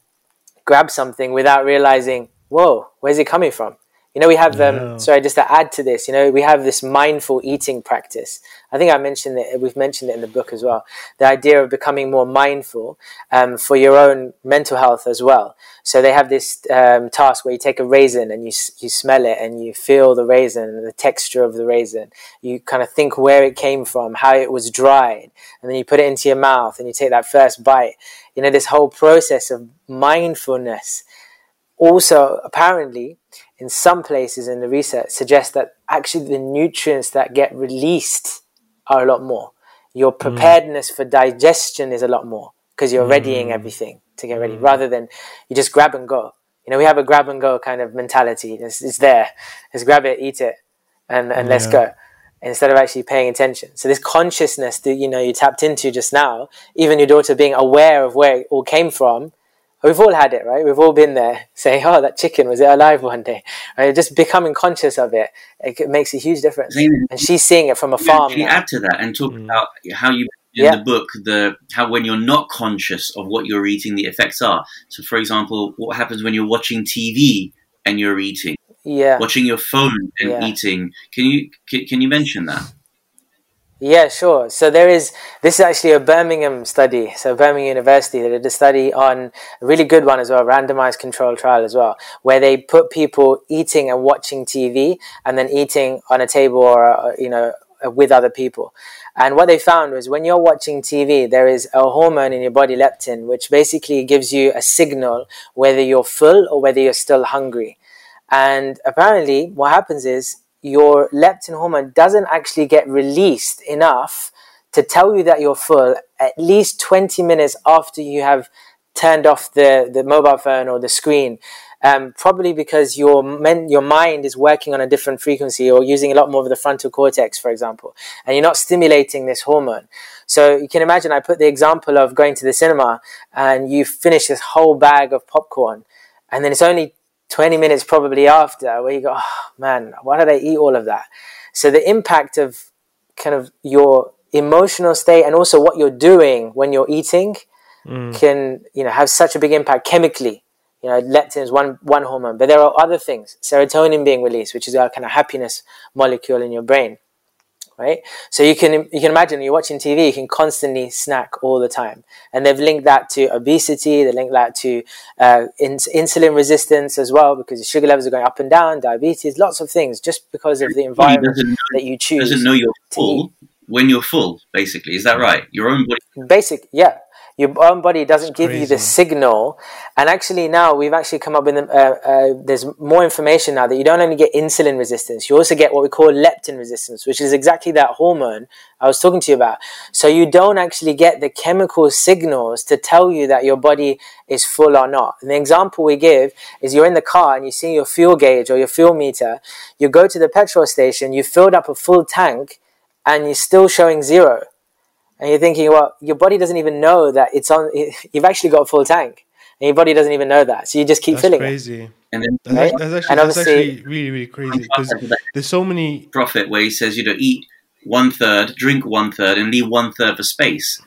grab something without realizing, whoa, where's it coming from? You know, we have, um, yeah. sorry, just to add to this, you know, we have this mindful eating practice. I think I mentioned it, we've mentioned it in the book as well. The idea of becoming more mindful um, for your own mental health as well. So they have this um, task where you take a raisin and you you smell it and you feel the raisin and the texture of the raisin. You kind of think where it came from, how it was dried, and then you put it into your mouth and you take that first bite. You know, this whole process of mindfulness. Also, apparently, in some places in the research, suggests that actually the nutrients that get released are a lot more. Your preparedness mm. for digestion is a lot more, because you're mm. readying everything to get ready, mm. rather than you just grab and go. You know, we have a grab and go kind of mentality. It's, it's there. Let's grab it, eat it, and, and yeah. let's go, instead of actually paying attention. So this consciousness that, you know, you tapped into just now, even your daughter being aware of where it all came from. We've all had it, right? We've all been there saying, oh, that chicken, was it alive one day? Right? Just becoming conscious of it, it makes a huge difference. Zain, and she's seeing it from a farm. Can you add to that and talk mm. about how you, in yeah. the book, the how when you're not conscious of what you're eating, the effects are. So, for example, what happens when you're watching T V and you're eating? Yeah. Watching your phone and yeah. eating. Can you can, can you mention that? Yeah, sure. So there is, this is actually a Birmingham study. So Birmingham University, they did a study on, a really good one as well, randomized control trial as well, where they put people eating and watching T V, and then eating on a table or, you know, with other people. And what they found was when you're watching T V, there is a hormone in your body, leptin, which basically gives you a signal whether you're full or whether you're still hungry. And apparently what happens is, your leptin hormone doesn't actually get released enough to tell you that you're full at least twenty minutes after you have turned off the, the mobile phone or the screen, um, probably because your men, your mind is working on a different frequency or using a lot more of the frontal cortex, for example, and you're not stimulating this hormone. So you can imagine, I put the example of going to the cinema and you finish this whole bag of popcorn, and then it's only twenty minutes probably after where you go, oh man, why did I eat all of that? So the impact of kind of your emotional state and also what you're doing when you're eating mm. can, you know, have such a big impact chemically. You know, leptin is one, one hormone, but there are other things, serotonin being released, which is our kind of happiness molecule in your brain, right? So you can, you can imagine you're watching T V, you can constantly snack all the time. And they've linked that to obesity, they link that to uh, ins- insulin resistance as well, because the sugar levels are going up and down, diabetes, lots of things, just because of the environment that you choose. Doesn't know you're full, when you're full, basically. Is that right? Your own body. Basic, yeah. Your own body doesn't give you the signal. And actually now we've actually come up with, uh, uh, there's more information now that you don't only get insulin resistance, you also get what we call leptin resistance, which is exactly that hormone I was talking to you about. So you don't actually get the chemical signals to tell you that your body is full or not. And the example we give is you're in the car and you see your fuel gauge or your fuel meter, you go to the petrol station, you filled up a full tank and you're still showing zero. And you're thinking, well, your body doesn't even know that it's on. You've actually got a full tank, and your body doesn't even know that. So you just keep that's filling. Crazy. It. And then, that's right? that's actually, and that's actually really, really crazy because there's so many prophet where he says, you know, eat one third, drink one third, and leave one third for space.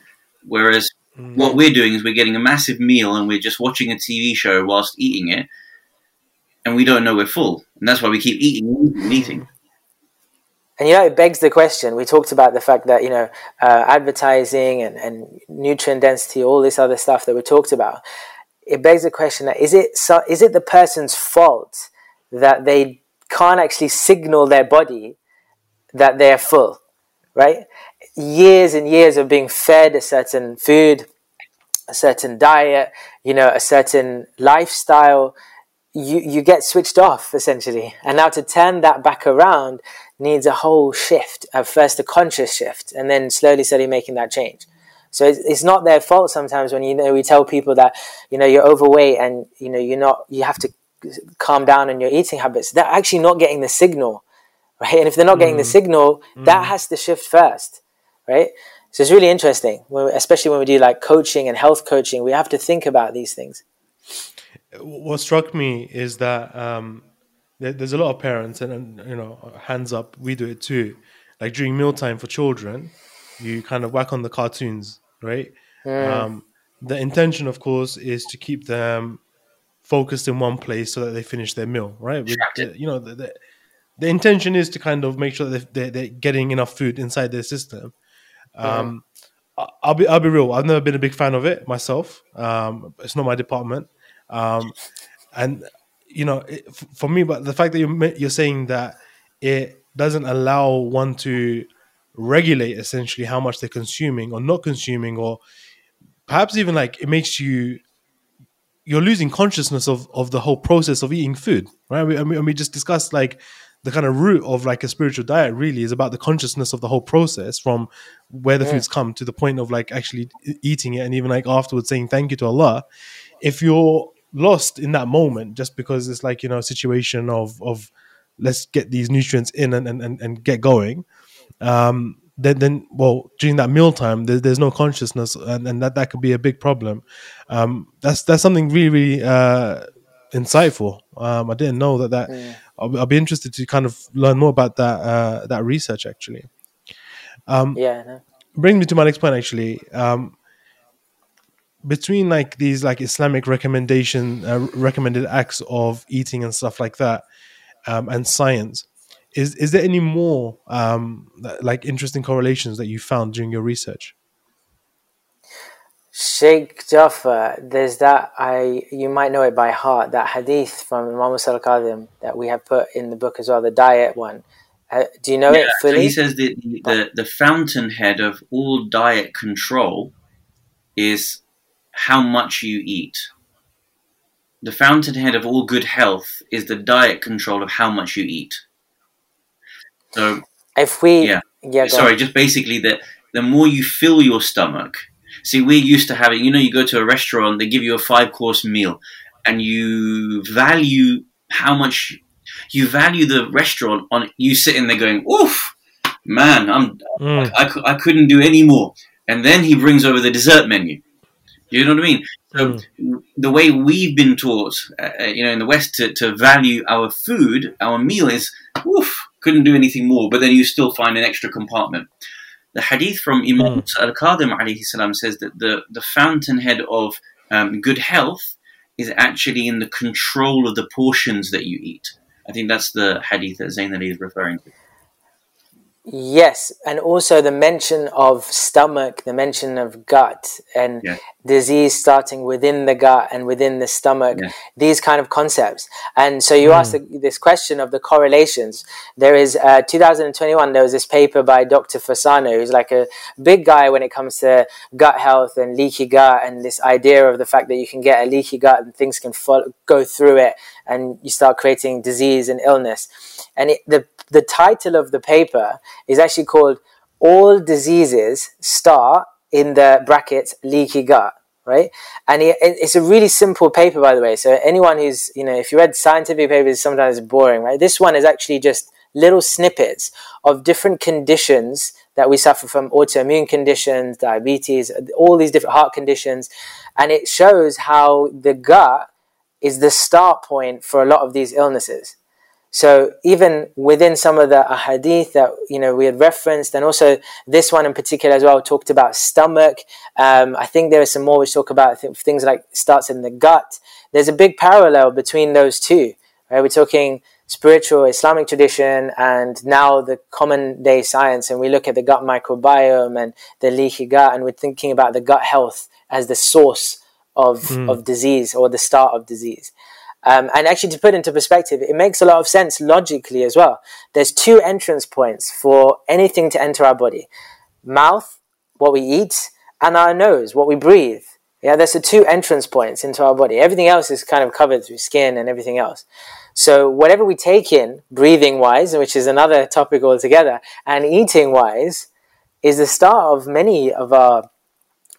Whereas mm. what we're doing is we're getting a massive meal and we're just watching a T V show whilst eating it, and we don't know we're full, and that's why we keep eating and eating. And, you know, it begs the question. We talked about the fact that, you know, uh, advertising and, and nutrient density, all this other stuff that we talked about. It begs the question that is it so, is it the person's fault that they can't actually signal their body that they're full, right? Years and years of being fed a certain food, a certain diet, you know, a certain lifestyle, you, you get switched off, essentially. And now to turn that back around needs a whole shift. At first, a conscious shift, and then slowly, slowly making that change. So it's, it's not their fault sometimes when, you know, we tell people that, you know, you're overweight and, you know, you're not, you have to calm down in your eating habits. They're actually not getting the signal, right? And if they're not mm. getting the signal, mm. that has to shift first, right? So it's really interesting, when we, especially when we do like coaching and health coaching, we have to think about these things. What struck me is that um, there's a lot of parents, and, and you know, hands up, we do it too. Like during mealtime for children, you kind of whack on the cartoons, right? Yeah. Um, the intention, of course, is to keep them focused in one place so that they finish their meal, right? With, you know, the, the, the intention is to kind of make sure that they're, they're getting enough food inside their system. Um, yeah. I'll be, I'll be real. I've never been a big fan of it myself. Um, it's not my department. Um, and you know, it, for me, but the fact that you're, you're saying that it doesn't allow one to regulate essentially how much they're consuming or not consuming, or perhaps even like it makes you, you're losing consciousness of, of the whole process of eating food, right? We, and, we, and we just discussed like the kind of root of like a spiritual diet really is about the consciousness of the whole process from where the yeah. foods come to the point of like actually eating it, and even like afterwards saying thank you to Allah. If you're lost in that moment just because it's like, you know, a situation of of let's get these nutrients in and and, and get going, um then then well during that mealtime there, there's no consciousness, and, and that that could be a big problem. Um that's that's something really, really uh insightful. um I didn't know that that yeah. I'll, I'll be interested to kind of learn more about that uh that research actually. um yeah no. Brings me to my next point actually. um Between like these like Islamic recommendation uh, recommended acts of eating and stuff like that, um, and science, is is there any more um, like interesting correlations that you found during your research? Sheikh Jafar, there's that I you might know it by heart, that hadith from Imam Musa al-Kadhim that we have put in the book as well, the diet one. Uh, do you know yeah, it fully? So he says the the, the fountainhead of all diet control is how much you eat. The fountainhead of all good health is the diet control of how much you eat. So if we yeah, yeah sorry, just basically that the more you fill your stomach. See, we're used to having, you know, you go to a restaurant, they give you a five course meal, and you value how much you value the restaurant on. You sit in there going, oof, man, I'm mm. I, I, I couldn't do any more. And then he brings over the dessert menu. You know what I mean? So mm. the way we've been taught, uh, you know, in the West to, to value our food, our meal is, woof, couldn't do anything more. But then you still find an extra compartment. The hadith from Imam mm. al-Kadhim alayhi salam says that the, the fountainhead of um, good health is actually in the control of the portions that you eat. I think that's the hadith that Zain Ali is referring to. Yes, and also the mention of stomach, the mention of gut and yeah. disease starting within the gut and within the stomach, yeah. these kind of concepts. And so you mm. asked the, this question of the correlations. There is uh, two thousand twenty-one, there was this paper by Doctor Fasano, who's like a big guy when it comes to gut health and leaky gut and this idea of the fact that you can get a leaky gut and things can follow, go through it and you start creating disease and illness. And it, the the title of the paper is actually called All Diseases Start in the brackets Leaky Gut, right? And it, it's a really simple paper, by the way. So anyone who's, you know, if you read scientific papers, sometimes it's boring, right? This one is actually just little snippets of different conditions that we suffer from, autoimmune conditions, diabetes, all these different heart conditions. And it shows how the gut is the start point for a lot of these illnesses. So even within some of the ahadith that, you know, we had referenced, and also this one in particular as well talked about stomach. Um, I think there are some more which talk about th- things like starts in the gut. There's a big parallel between those two, right? We're talking spiritual Islamic tradition and now the common day science, and we look at the gut microbiome and the leaky gut, and we're thinking about the gut health as the source of, mm. of disease or the start of disease. Um, and actually, to put into perspective, it makes a lot of sense logically as well. There's two entrance points for anything to enter our body. Mouth, what we eat, and our nose, what we breathe. Yeah, there's the two entrance points into our body. Everything else is kind of covered through skin and everything else. So whatever we take in, breathing-wise, which is another topic altogether, and eating-wise, is the start of many of our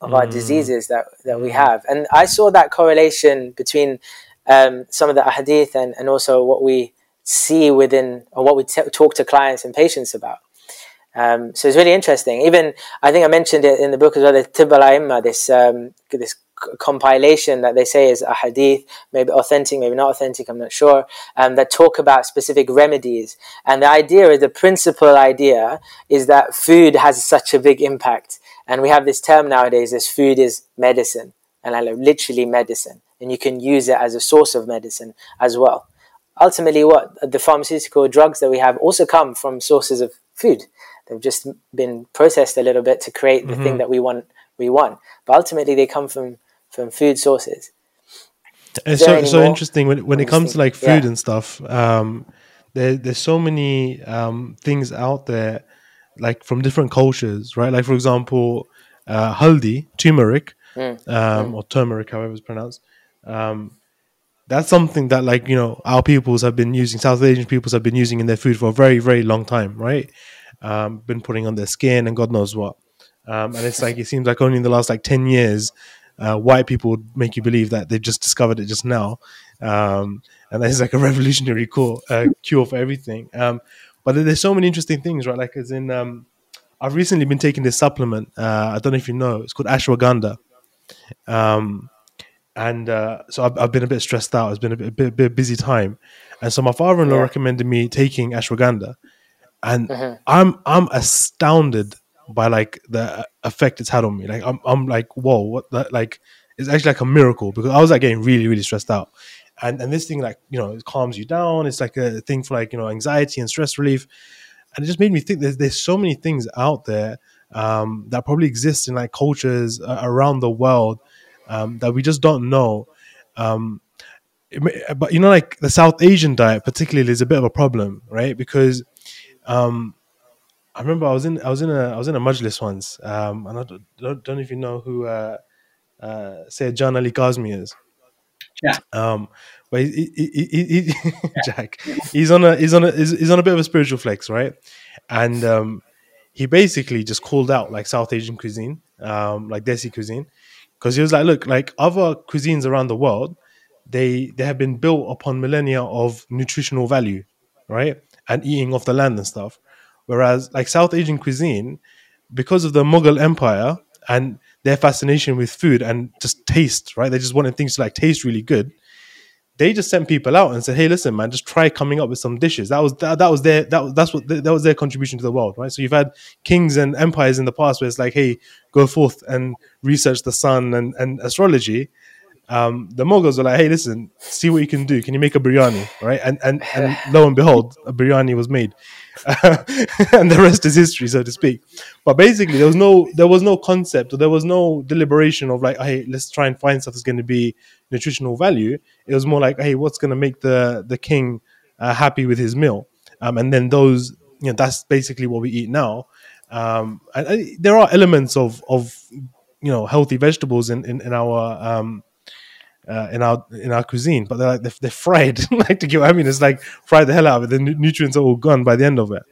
of mm. our diseases that, that we have. And I saw that correlation between... Um, some of the ahadith and, and also what we see within or what we t- talk to clients and patients about. Um, so it's really interesting. Even, I think I mentioned it in the book as well, the Tibb al-A'imma, this, um, this c- compilation that they say is ahadith, maybe authentic, maybe not authentic, I'm not sure, um, that talk about specific remedies. And the idea, is the principal idea is that food has such a big impact. And we have this term nowadays, this food is medicine, and I like, literally medicine. And you can use it as a source of medicine as well. Ultimately, what the pharmaceutical drugs that we have also come from sources of food. They've just been processed a little bit to create the mm-hmm. thing that we want. We want, but ultimately they come from from food sources. It's so, so interesting when when interesting. It comes to like food yeah. and stuff. Um, there there's so many um, things out there, like from different cultures, right? Like for example, uh, haldi, turmeric, mm. Um, mm. or turmeric, however it's pronounced. Um, that's something that, like, you know, our peoples have been using, South Asian peoples have been using in their food for a very, very long time, right? Um, been putting on their skin and God knows what. Um, and it's like, it seems like only in the last like ten years, uh, white people would make you believe that they just discovered it just now. Um, and that is like a revolutionary cure, uh, cure for everything. Um, but there's so many interesting things, right? Like, as in, um, I've recently been taking this supplement. Uh, I don't know if you know, it's called ashwagandha. Um, And uh, so I've, I've been a bit stressed out. It's been a bit, a bit, a bit busy time, and so my father-in-law yeah. recommended me taking ashwagandha, and uh-huh. I'm I'm astounded by like the effect it's had on me. Like I'm I'm like whoa, what that like it's actually like a miracle, because I was like getting really really stressed out, and and this thing, like, you know, it calms you down. It's like a thing for like, you know, anxiety and stress relief, and it just made me think there's there's so many things out there um, that probably exist in like cultures uh, around the world. Um, that we just don't know. Um, it, but, you know, like the South Asian diet particularly is a bit of a problem, right? Because um, I remember I was in I was in a I was in a majlis once, um, and I don't, don't, don't know if you know who uh, uh, Sayyid Zain Ali Kazmi is. Yeah. Um, but he, he, he, he, he, yeah. Jack, he's on a he's on a he's on a bit of a spiritual flex, right? And um, he basically just called out like South Asian cuisine, um, like Desi cuisine. Because he was like, look, like other cuisines around the world, they they have been built upon millennia of nutritional value, right? And eating off the land and stuff. Whereas like South Asian cuisine, because of the Mughal Empire and their fascination with food and just taste, right? They just wanted things to like taste really good. They just sent people out and said, hey, listen, man, just try coming up with some dishes. That was that, that was their that was, that's what that was their contribution to the world, right? So you've had kings and empires in the past where it's like, hey, go forth and research the sun and, and astrology, um, the Mughals were like, hey, listen, see what you can do. Can you make a biryani? Right? And and, and lo and behold, a biryani was made. And the rest is history, so to speak. But basically, there was no there was no concept, or there was no deliberation of like, hey, let's try and find stuff that's going to be nutritional value. It was more like, hey, what's going to make the, the king uh, happy with his meal? Um, and then those, you know, that's basically what we eat now. Um, and, and there are elements of, of you know, healthy vegetables in, in, in our... Um, Uh, in our in our cuisine, but they're like they're, they're fried. Like to give, I mean, it's like fried the hell out of it. The nu- nutrients are all gone by the end of it.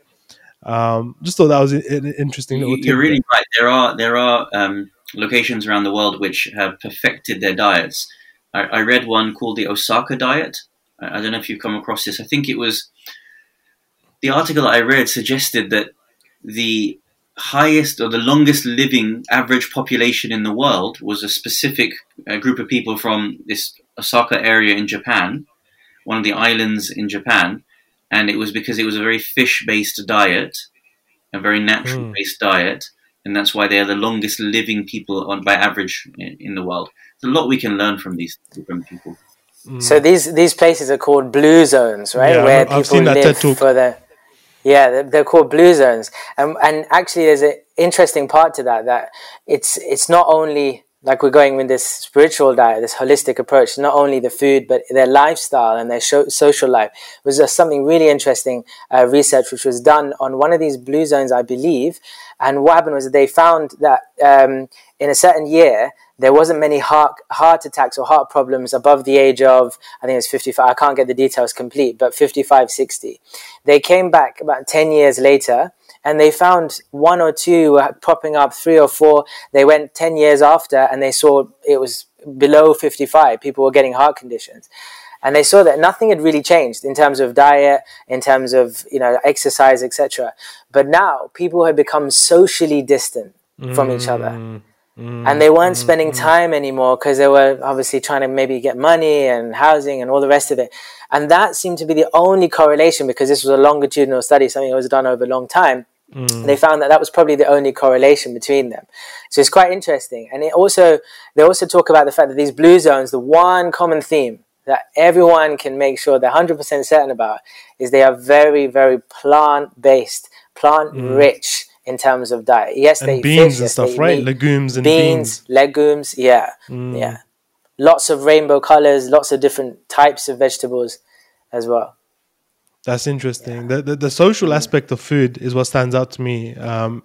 Um, just thought that was an interesting little. You're really there. Right. There are there are um, locations around the world which have perfected their diets. I, I read one called the Osaka diet. I, I don't know if you've come across this. I think it was the article that I read suggested that the highest or the longest living average population in the world was a specific uh, group of people from this Osaka area in Japan, one of the islands in Japan. And it was because it was a very fish-based diet, a very natural-based mm. diet. And that's why they are the longest living people on by average in, in the world. There's a lot we can learn from these different people. Mm. So these, these places are called blue zones, right? Yeah, Where I've people live for the... Yeah, they're called blue zones. Um, and actually, there's an interesting part to that, that it's it's not only, like we're going with this spiritual diet, this holistic approach, not only the food, but their lifestyle and their show, social life. It was just something really interesting uh, research which was done on one of these blue zones, I believe. And what happened was that they found that um, in a certain year, there wasn't many heart heart attacks or heart problems above the age of, I think it's fifty-five, I can't get the details complete, but fifty-five, sixty. They came back about ten years later and they found one or two were popping up, three or four. They went ten years after and they saw it was below fifty-five. People were getting heart conditions. And they saw that nothing had really changed in terms of diet, in terms of, you know, exercise, et cetera. But now people had become socially distant from mm. each other. Mm, and they weren't mm, spending time anymore because they were obviously trying to maybe get money and housing and all the rest of it. And that seemed to be the only correlation, because this was a longitudinal study, something that was done over a long time. Mm. They found that that was probably the only correlation between them. So it's quite interesting. And it also, they also talk about the fact that these blue zones, the one common theme that everyone can make sure they're one hundred percent certain about is they are very, very plant-based, plant-rich. Mm. In terms of diet, yes, and they eat beans fish, and yes, stuff, right? Meat. Legumes and beans, beans. legumes, yeah, mm. yeah. Lots of rainbow colors, lots of different types of vegetables, as well. That's interesting. Yeah. The, the the social mm. aspect of food is what stands out to me. Um,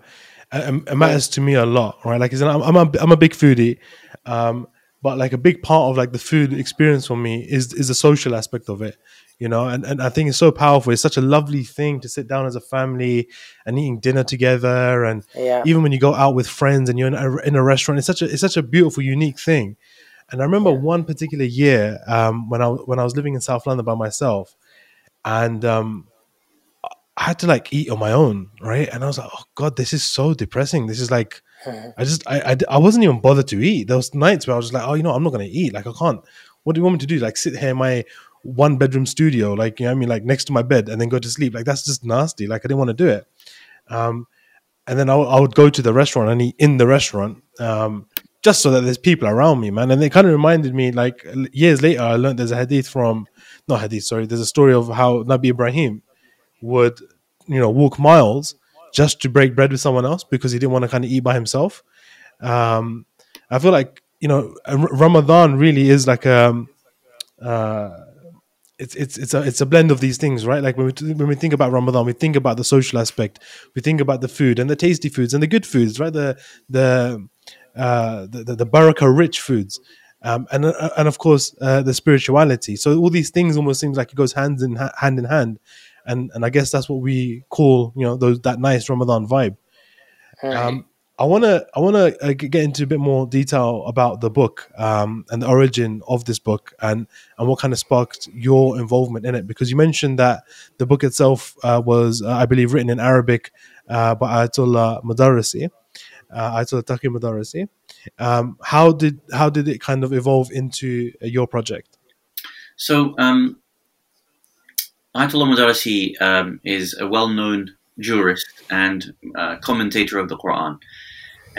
it, it matters to me a lot, right? Like, I'm I'm a, I'm a big foodie, um, but like a big part of like the food experience for me is is the social aspect of it. You know, and, and I think it's so powerful. It's such a lovely thing to sit down as a family and eating dinner together. And yeah. even when you go out with friends and you're in a, in a restaurant, it's such a it's such a beautiful, unique thing. And I remember yeah. one particular year um, when I when I was living in South London by myself, and um, I had to like eat on my own, right? And I was like, oh God, this is so depressing. This is like, hmm. I just I, I I wasn't even bothered to eat. There was nights where I was just like, oh, you know, I'm not gonna eat. Like I can't. What do you want me to do? Like sit here, in my one bedroom studio, like, you know what I mean, like next to my bed, and then go to sleep. Like that's just nasty. Like I didn't want to do it. Um, and then I, w- I would go to the restaurant and eat in the restaurant, um, just so that there's people around me, man. And it kind of reminded me, like years later, I learned there's a hadith from, not hadith, sorry, there's a story of how Nabi Ibrahim would, you know, walk miles just to break bread with someone else because he didn't want to kind of eat by himself. Um, I feel like, you know, R- Ramadan really is like a, uh, It's it's it's a it's a blend of these things, right? Like when we t- when we think about Ramadan, we think about the social aspect, we think about the food and the tasty foods and the good foods, right? The the uh, the, the, the barakah rich foods, um, and uh, and of course uh, the spirituality. So all these things almost seems like it goes hand in ha- hand in hand, and and I guess that's what we call, you know, those that nice Ramadan vibe. Hey. Um, I wanna I wanna uh, get into a bit more detail about the book um, and the origin of this book and and what kind of sparked your involvement in it, because you mentioned that the book itself uh, was uh, I believe written in Arabic uh, by Ayatollah Mudarrisi, uh, Ayatollah Taqi al-Mudarrisi. Um, how did how did it kind of evolve into uh, your project? So um, Ayatollah Mudarrisi um, is a well-known jurist and uh, commentator of the Quran.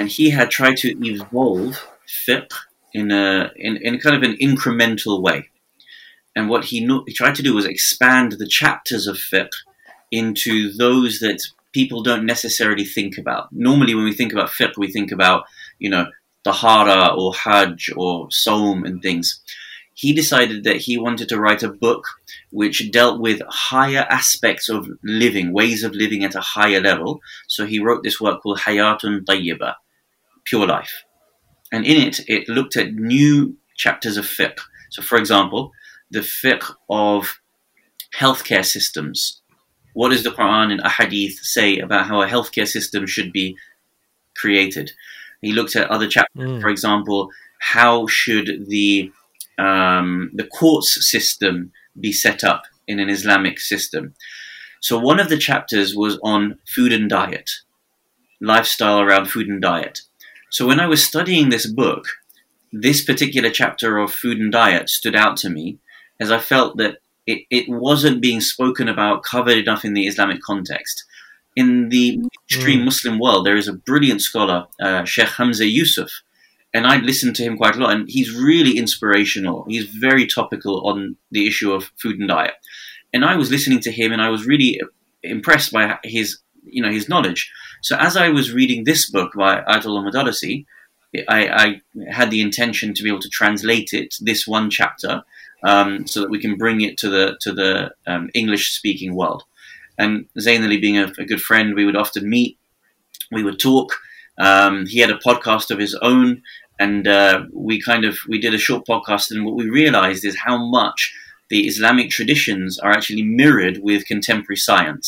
And he had tried to evolve fiqh in a in, in kind of an incremental way. And what he, knew, he tried to do was expand the chapters of fiqh into those that people don't necessarily think about. Normally when we think about fiqh, we think about, you know, tahara or hajj or saum and things. He decided that he wanted to write a book which dealt with higher aspects of living, ways of living at a higher level. So he wrote this work called Hayatun Tayyibah, Pure Life. And in it, it looked at new chapters of fiqh. So for example, the fiqh of healthcare systems. What does the Quran and Ahadith say about how a healthcare system should be created? He looked at other chapters, mm. for example, how should the Um, the courts system be set up in an Islamic system. So one of the chapters was on food and diet, lifestyle around food and diet. So when I was studying this book, this particular chapter of food and diet stood out to me, as I felt that it, it wasn't being spoken about, covered enough in the Islamic context. In the mainstream mm. Muslim world, there is a brilliant scholar, uh, Sheikh Hamza Yusuf, and I listened to him quite a lot, and he's really inspirational. He's very topical on the issue of food and diet. And I was listening to him, and I was really impressed by his, you know, his knowledge. So as I was reading this book by Ayatollah Taqi al-Mudarrisi, I had the intention to be able to translate it, this one chapter, um, so that we can bring it to the to the um, English-speaking world. And Zain Ali being a, a good friend, we would often meet, we would talk. Um, he had a podcast of his own, and uh, we kind of we did a short podcast, and what we realized is how much the Islamic traditions are actually mirrored with contemporary science.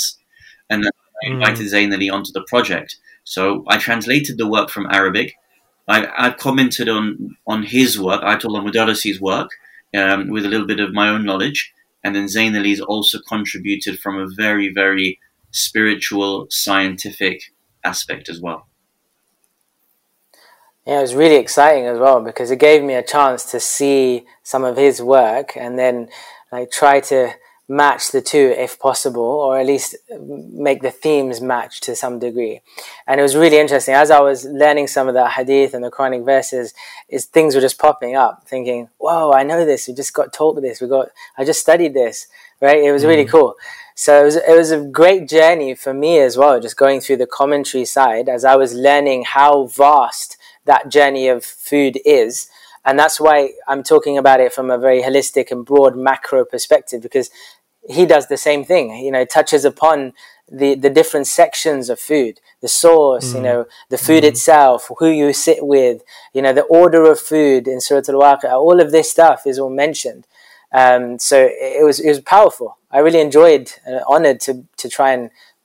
And then I invited mm. Zain Ali onto the project. So I translated the work from Arabic. I, I commented on, on his work, Ayatollah Mudarrisi's work, um, with a little bit of my own knowledge. And then Zain Ali's also contributed from a very, very spiritual, scientific aspect as well. Yeah, it was really exciting as well, because it gave me a chance to see some of his work and then like try to match the two if possible, or at least make the themes match to some degree. And it was really interesting. As I was learning some of the hadith and the Quranic verses, is things were just popping up, thinking, whoa, I know this, we just got taught this, we got I just studied this, right? It was mm. really cool. So it was, it was a great journey for me as well, just going through the commentary side as I was learning how vast that journey of food is. And that's why I'm talking about it from a very holistic and broad macro perspective, because he does the same thing, you know, touches upon the, the different sections of food, the source, mm. you know, the food mm. itself, who you sit with, you know, the order of food in Surat al-Waqi'ah, all of this stuff is all mentioned. Um, so it was, it was powerful. I really enjoyed and honored to, to try and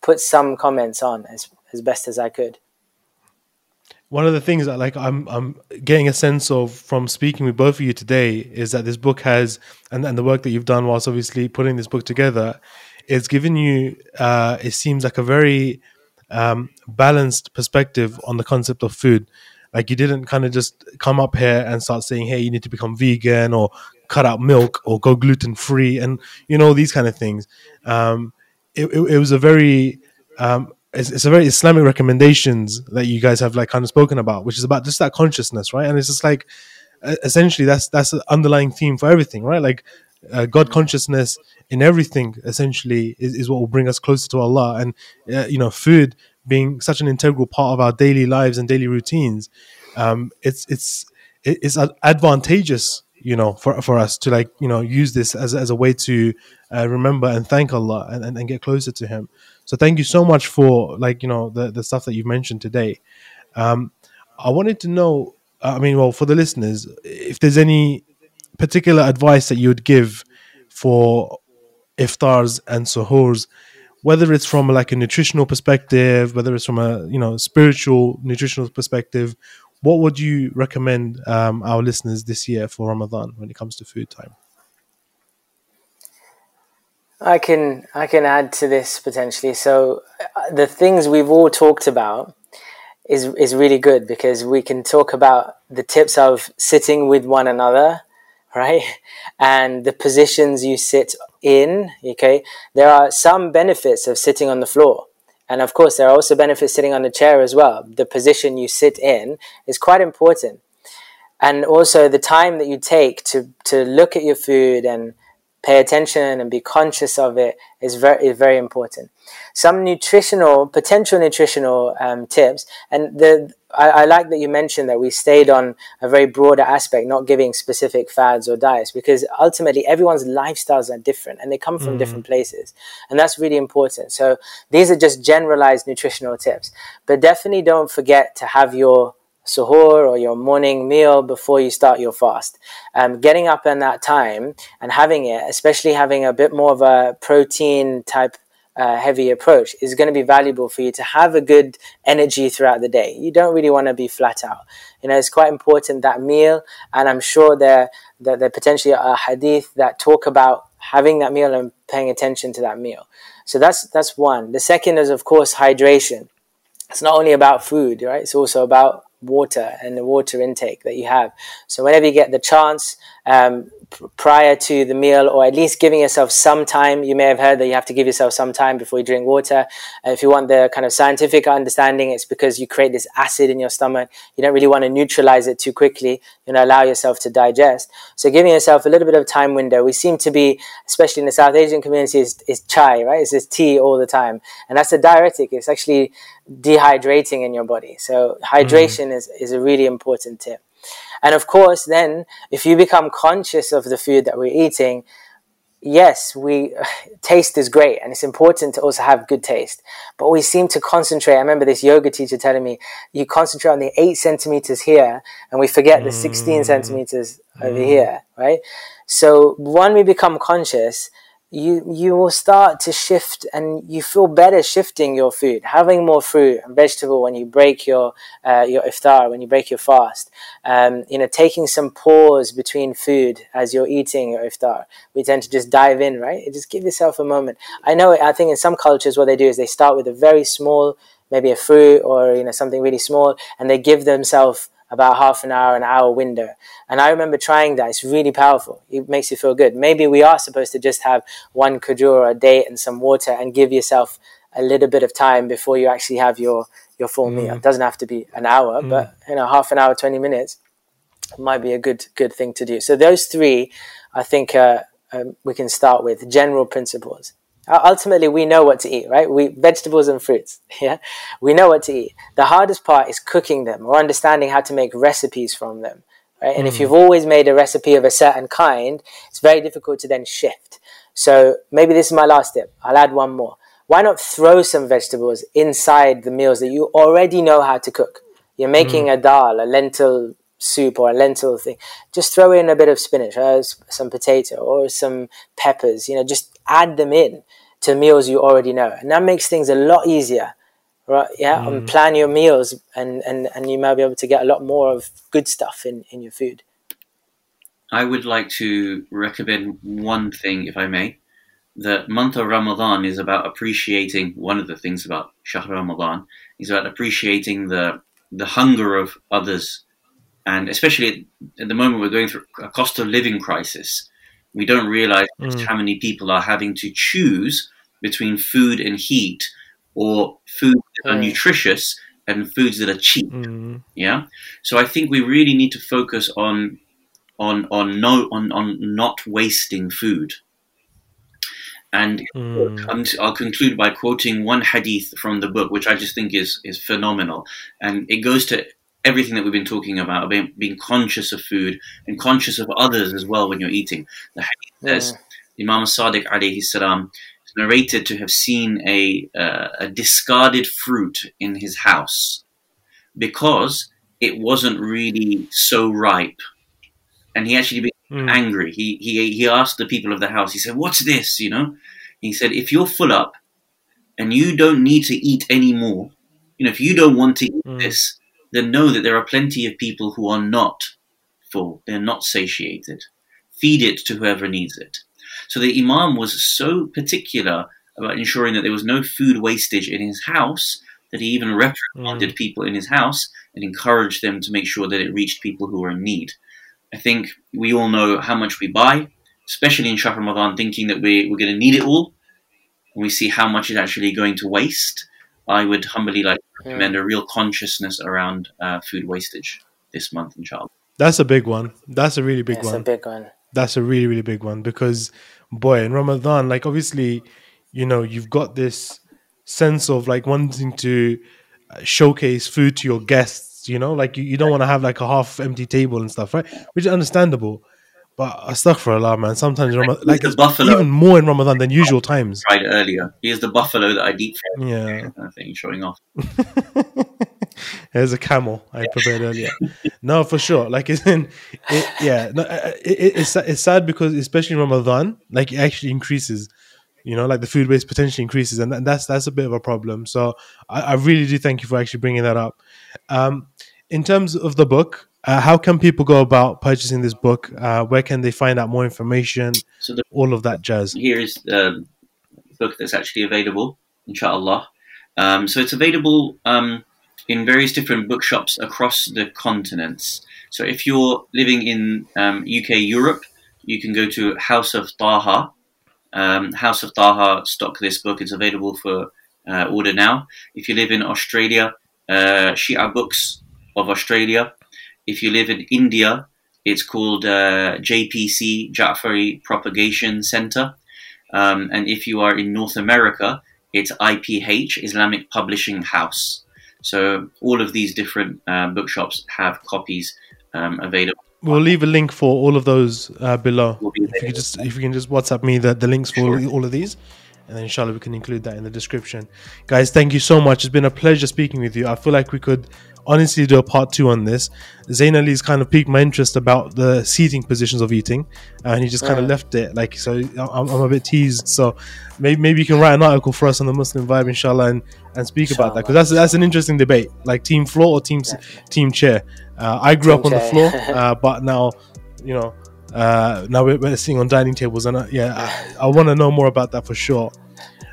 put some comments on as, as best as I could. One of the things that like I'm I'm getting a sense of from speaking with both of you today is that this book has, and, and the work that you've done whilst obviously putting this book together, it's given you, uh, it seems like a very um, balanced perspective on the concept of food. Like you didn't kind of just come up here and start saying, hey, you need to become vegan or cut out milk or go gluten-free and, you know, these kind of things. Um, it, it, it was a very... Um, It's, it's a very Islamic recommendations that you guys have like kind of spoken about, which is about just that consciousness, right? And it's just like, essentially, that's that's the underlying theme for everything, right? Like uh, God consciousness in everything, essentially, is, is what will bring us closer to Allah. And, uh, you know, food being such an integral part of our daily lives and daily routines, um, it's it's it's advantageous, you know, for, for us to like, you know, use this as, as a way to uh, remember and thank Allah and, and, and get closer to Him. So thank you so much for like, you know, the, the stuff that you've mentioned today. Um, I wanted to know, I mean, well, for the listeners, if there's any particular advice that you would give for iftars and suhoors, whether it's from like a nutritional perspective, whether it's from a, you know, spiritual nutritional perspective, what would you recommend um, our listeners this year for Ramadan when it comes to food time? I can I can add to this potentially. So uh, the things we've all talked about is is really good, because we can talk about the tips of sitting with one another, right? And the positions you sit in, okay? There are some benefits of sitting on the floor. And of course, there are also benefits sitting on the chair as well. The position you sit in is quite important. And also the time that you take to, to look at your food and pay attention and be conscious of it is very, is very important. Some nutritional, potential nutritional um, tips, and the I, I like that you mentioned that we stayed on a very broader aspect, not giving specific fads or diets, because ultimately everyone's lifestyles are different and they come from mm. different places. And that's really important. So these are just generalized nutritional tips. But definitely don't forget to have your suhoor or your morning meal before you start your fast. Um, getting up in that time and having it, especially having a bit more of a protein type Uh, heavy approach, is going to be valuable for you to have a good energy throughout the day. You don't really want to be flat out. You know, it's quite important, that meal, and I'm sure there that there potentially are hadith that talk about having that meal and paying attention to that meal. So that's that's one. The second is, of course, hydration. It's not only about food, right? It's also about water and the water intake that you have. So whenever you get the chance, um, p- prior to the meal, or at least giving yourself some time, you may have heard that you have to give yourself some time before you drink water. And if you want the kind of scientific understanding, it's because you create this acid in your stomach. You don't really want to neutralize it too quickly, you know, allow yourself to digest. So giving yourself a little bit of time window. We seem to be, especially in the South Asian community, is, is chai, right? It's this tea all the time. And that's a diuretic. It's actually dehydrating in your body. So hydration mm. is, is a really important tip. And of course, then if you become conscious of the food that we're eating, yes, we taste is great, and it's important to also have good taste, but we seem to concentrate. I remember this yoga teacher telling me, you concentrate on the eight centimeters here and we forget mm. the sixteen centimeters mm. over here, right? So when we become conscious, you you will start to shift, and you feel better shifting your food, having more fruit and vegetable when you break your uh, your iftar, when you break your fast. Um, you know, taking some pause between food as you're eating your iftar. We tend to just dive in, right? Just give yourself a moment. I know, I think in some cultures what they do is they start with a very small, maybe a fruit or, you know, something really small, and they give themselves about half an hour, an hour window. And I remember trying that. It's really powerful. It makes you feel good. Maybe we are supposed to just have one khajur a day and some water, and give yourself a little bit of time before you actually have your, your full mm. meal. It doesn't have to be an hour, mm. but, you know, half an hour, twenty minutes might be a good, good thing to do. So those three, I think uh, um, we can start with general principles. Ultimately, we know what to eat, right? We vegetables and fruits, yeah? We know what to eat. The hardest part is cooking them, or understanding how to make recipes from them, right? And mm. if you've always made a recipe of a certain kind, it's very difficult to then shift. So maybe this is my last tip. I'll add one more. Why not throw some vegetables inside the meals that you already know how to cook? You're making mm. a dal, a lentil soup or a lentil thing. Just throw in a bit of spinach, or some potato, or some peppers, you know, just add them in to meals you already know, and that makes things a lot easier, right? Yeah, mm. and plan your meals, and, and, and you may be able to get a lot more of good stuff in, in your food. I would like to recommend one thing, if I may. The month of Ramadan is about appreciating, one of the things about Shahr Ramadan is about appreciating the the hunger of others, and especially at the moment we're going through a cost of living crisis. We don't realize mm. how many people are having to choose between food and heat, or foods that are nutritious and foods that are cheap. Mm. Yeah. So I think we really need to focus on on on no on, on not wasting food. And mm. I'll conclude by quoting one hadith from the book, which I just think is is phenomenal. And it goes to everything that we've been talking about, being, being conscious of food and conscious of others as well when you're eating. The hadith says, yeah. Imam Sadiq alayhi salam is narrated to have seen a, uh, a discarded fruit in his house because it wasn't really so ripe. And he actually became mm. angry. He, he, he asked the people of the house, he said, "What's this?" You know, he said, "If you're full up and you don't need to eat any more, you know, if you don't want to eat mm. this, then know that there are plenty of people who are not full, they're not satiated. Feed it to whoever needs it." So the Imam was so particular about ensuring that there was no food wastage in his house that he even reprimanded mm. people in his house and encouraged them to make sure that it reached people who were in need. I think we all know how much we buy, especially in Shahr Ramadan, thinking that we, we're going to need it all, and we see how much is actually going to waste. I would humbly like to recommend a real consciousness around uh, food wastage this month, inshallah. That's a big one. That's a really big That's one. That's a big one. That's a really, really big one because, boy, in Ramadan, like, obviously, you know, you've got this sense of, like, wanting to showcase food to your guests, you know? Like, you, you don't want to have, like, a half-empty table and stuff, right? Which is understandable. But astaghfirullah, man, sometimes Ramadan, like, the buffalo, even more in Ramadan than usual times. Tried earlier. Here's the buffalo that I deep fried. Yeah. I think showing off. There's a camel I prepared earlier. No, for sure. Like, it's in, it, yeah. No, it, it, it's, it's sad because especially in Ramadan, like, it actually increases. You know, like, the food waste potentially increases, and that's that's a bit of a problem. So I, I really do thank you for actually bringing that up. Um, in terms of the book, uh, how can people go about purchasing this book? Uh, where can they find out more information? So the, all of that jazz. Here is the book that's actually available, inshallah. Um, so it's available um, in various different bookshops across the continents. So if you're living in um, U K, Europe, you can go to House of Taha. Um, House of Taha stock this book. It's available for uh, order now. If you live in Australia, uh, Shia Books of Australia. If you live in India, it's called uh, J P C, Ja'afari Propagation Center. Um, and if you are in North America, it's I P H, Islamic Publishing House. So all of these different uh, bookshops have copies um, available. We'll leave a link for all of those uh, below. We'll be if you just, if you can just WhatsApp me the, the links for sure. all of these, and then inshallah we can include that in the description. Guys, thank you so much. It's been a pleasure speaking with you. I feel like we could honestly do a part two on this. Zain Ali's kind of piqued my interest about the seating positions of eating, uh, and he just kind yeah. of left it. Like, so I'm, I'm a bit teased. So maybe maybe you can write an article for us on the Muslim Vibe, inshallah, and, and speak inshallah. about that, because that's that's an interesting debate. Like, team floor or team yeah. team chair. Uh, I grew team up on chair. the floor, uh, but now, you know, uh, now we're, we're sitting on dining tables, and I, yeah, I, I want to know more about that for sure.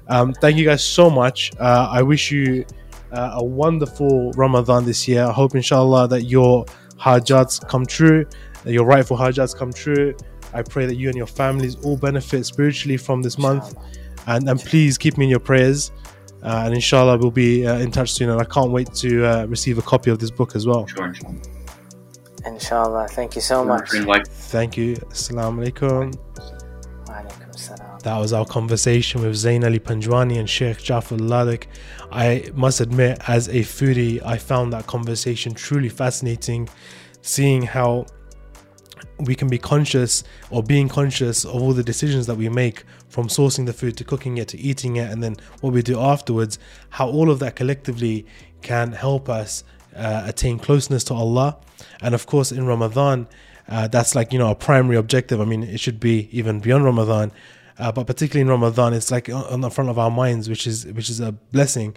Um, thank you guys so much. Uh, I wish you. Uh, a wonderful Ramadan this year. I hope, inshallah, that your hajats come true, that your rightful hajats come true. I pray that you and your families all benefit spiritually from this month. And, and please keep me in your prayers. Uh, and inshallah, we'll be uh, in touch soon. And I can't wait to uh, receive a copy of this book as well. Sure, inshallah. Inshallah. Thank you so much. Thank you. Assalamu alaikum. That was our conversation with Zain Ali Panjwani and Sheikh Jafar Ladak. I must admit, as a foodie, I found that conversation truly fascinating, seeing how we can be conscious or being conscious of all the decisions that we make, from sourcing the food to cooking it to eating it, and then what we do afterwards, how all of that collectively can help us uh, attain closeness to Allah. And of course, in Ramadan, uh, that's like, you know, a primary objective. I mean, it should be even beyond Ramadan. Uh, but particularly in Ramadan, it's like on the front of our minds, which is which is a blessing.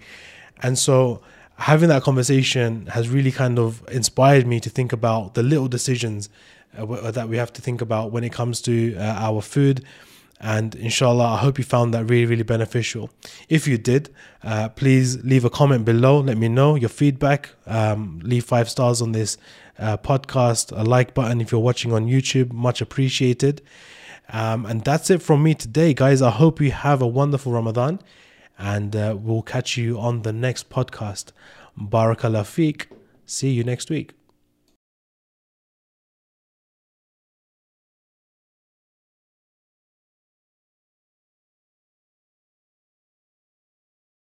And so having that conversation has really kind of inspired me to think about the little decisions uh, w- that we have to think about when it comes to uh, our food. And inshallah, I hope you found that really, really beneficial. If you did, uh, please leave a comment below. Let me know your feedback. Um, leave five stars on this uh, podcast, a like button if you're watching on YouTube. Much appreciated. Um, and that's it from me today, guys. I hope you have a wonderful Ramadan, and uh, we'll catch you on the next podcast. Barakallah feek. See you next week.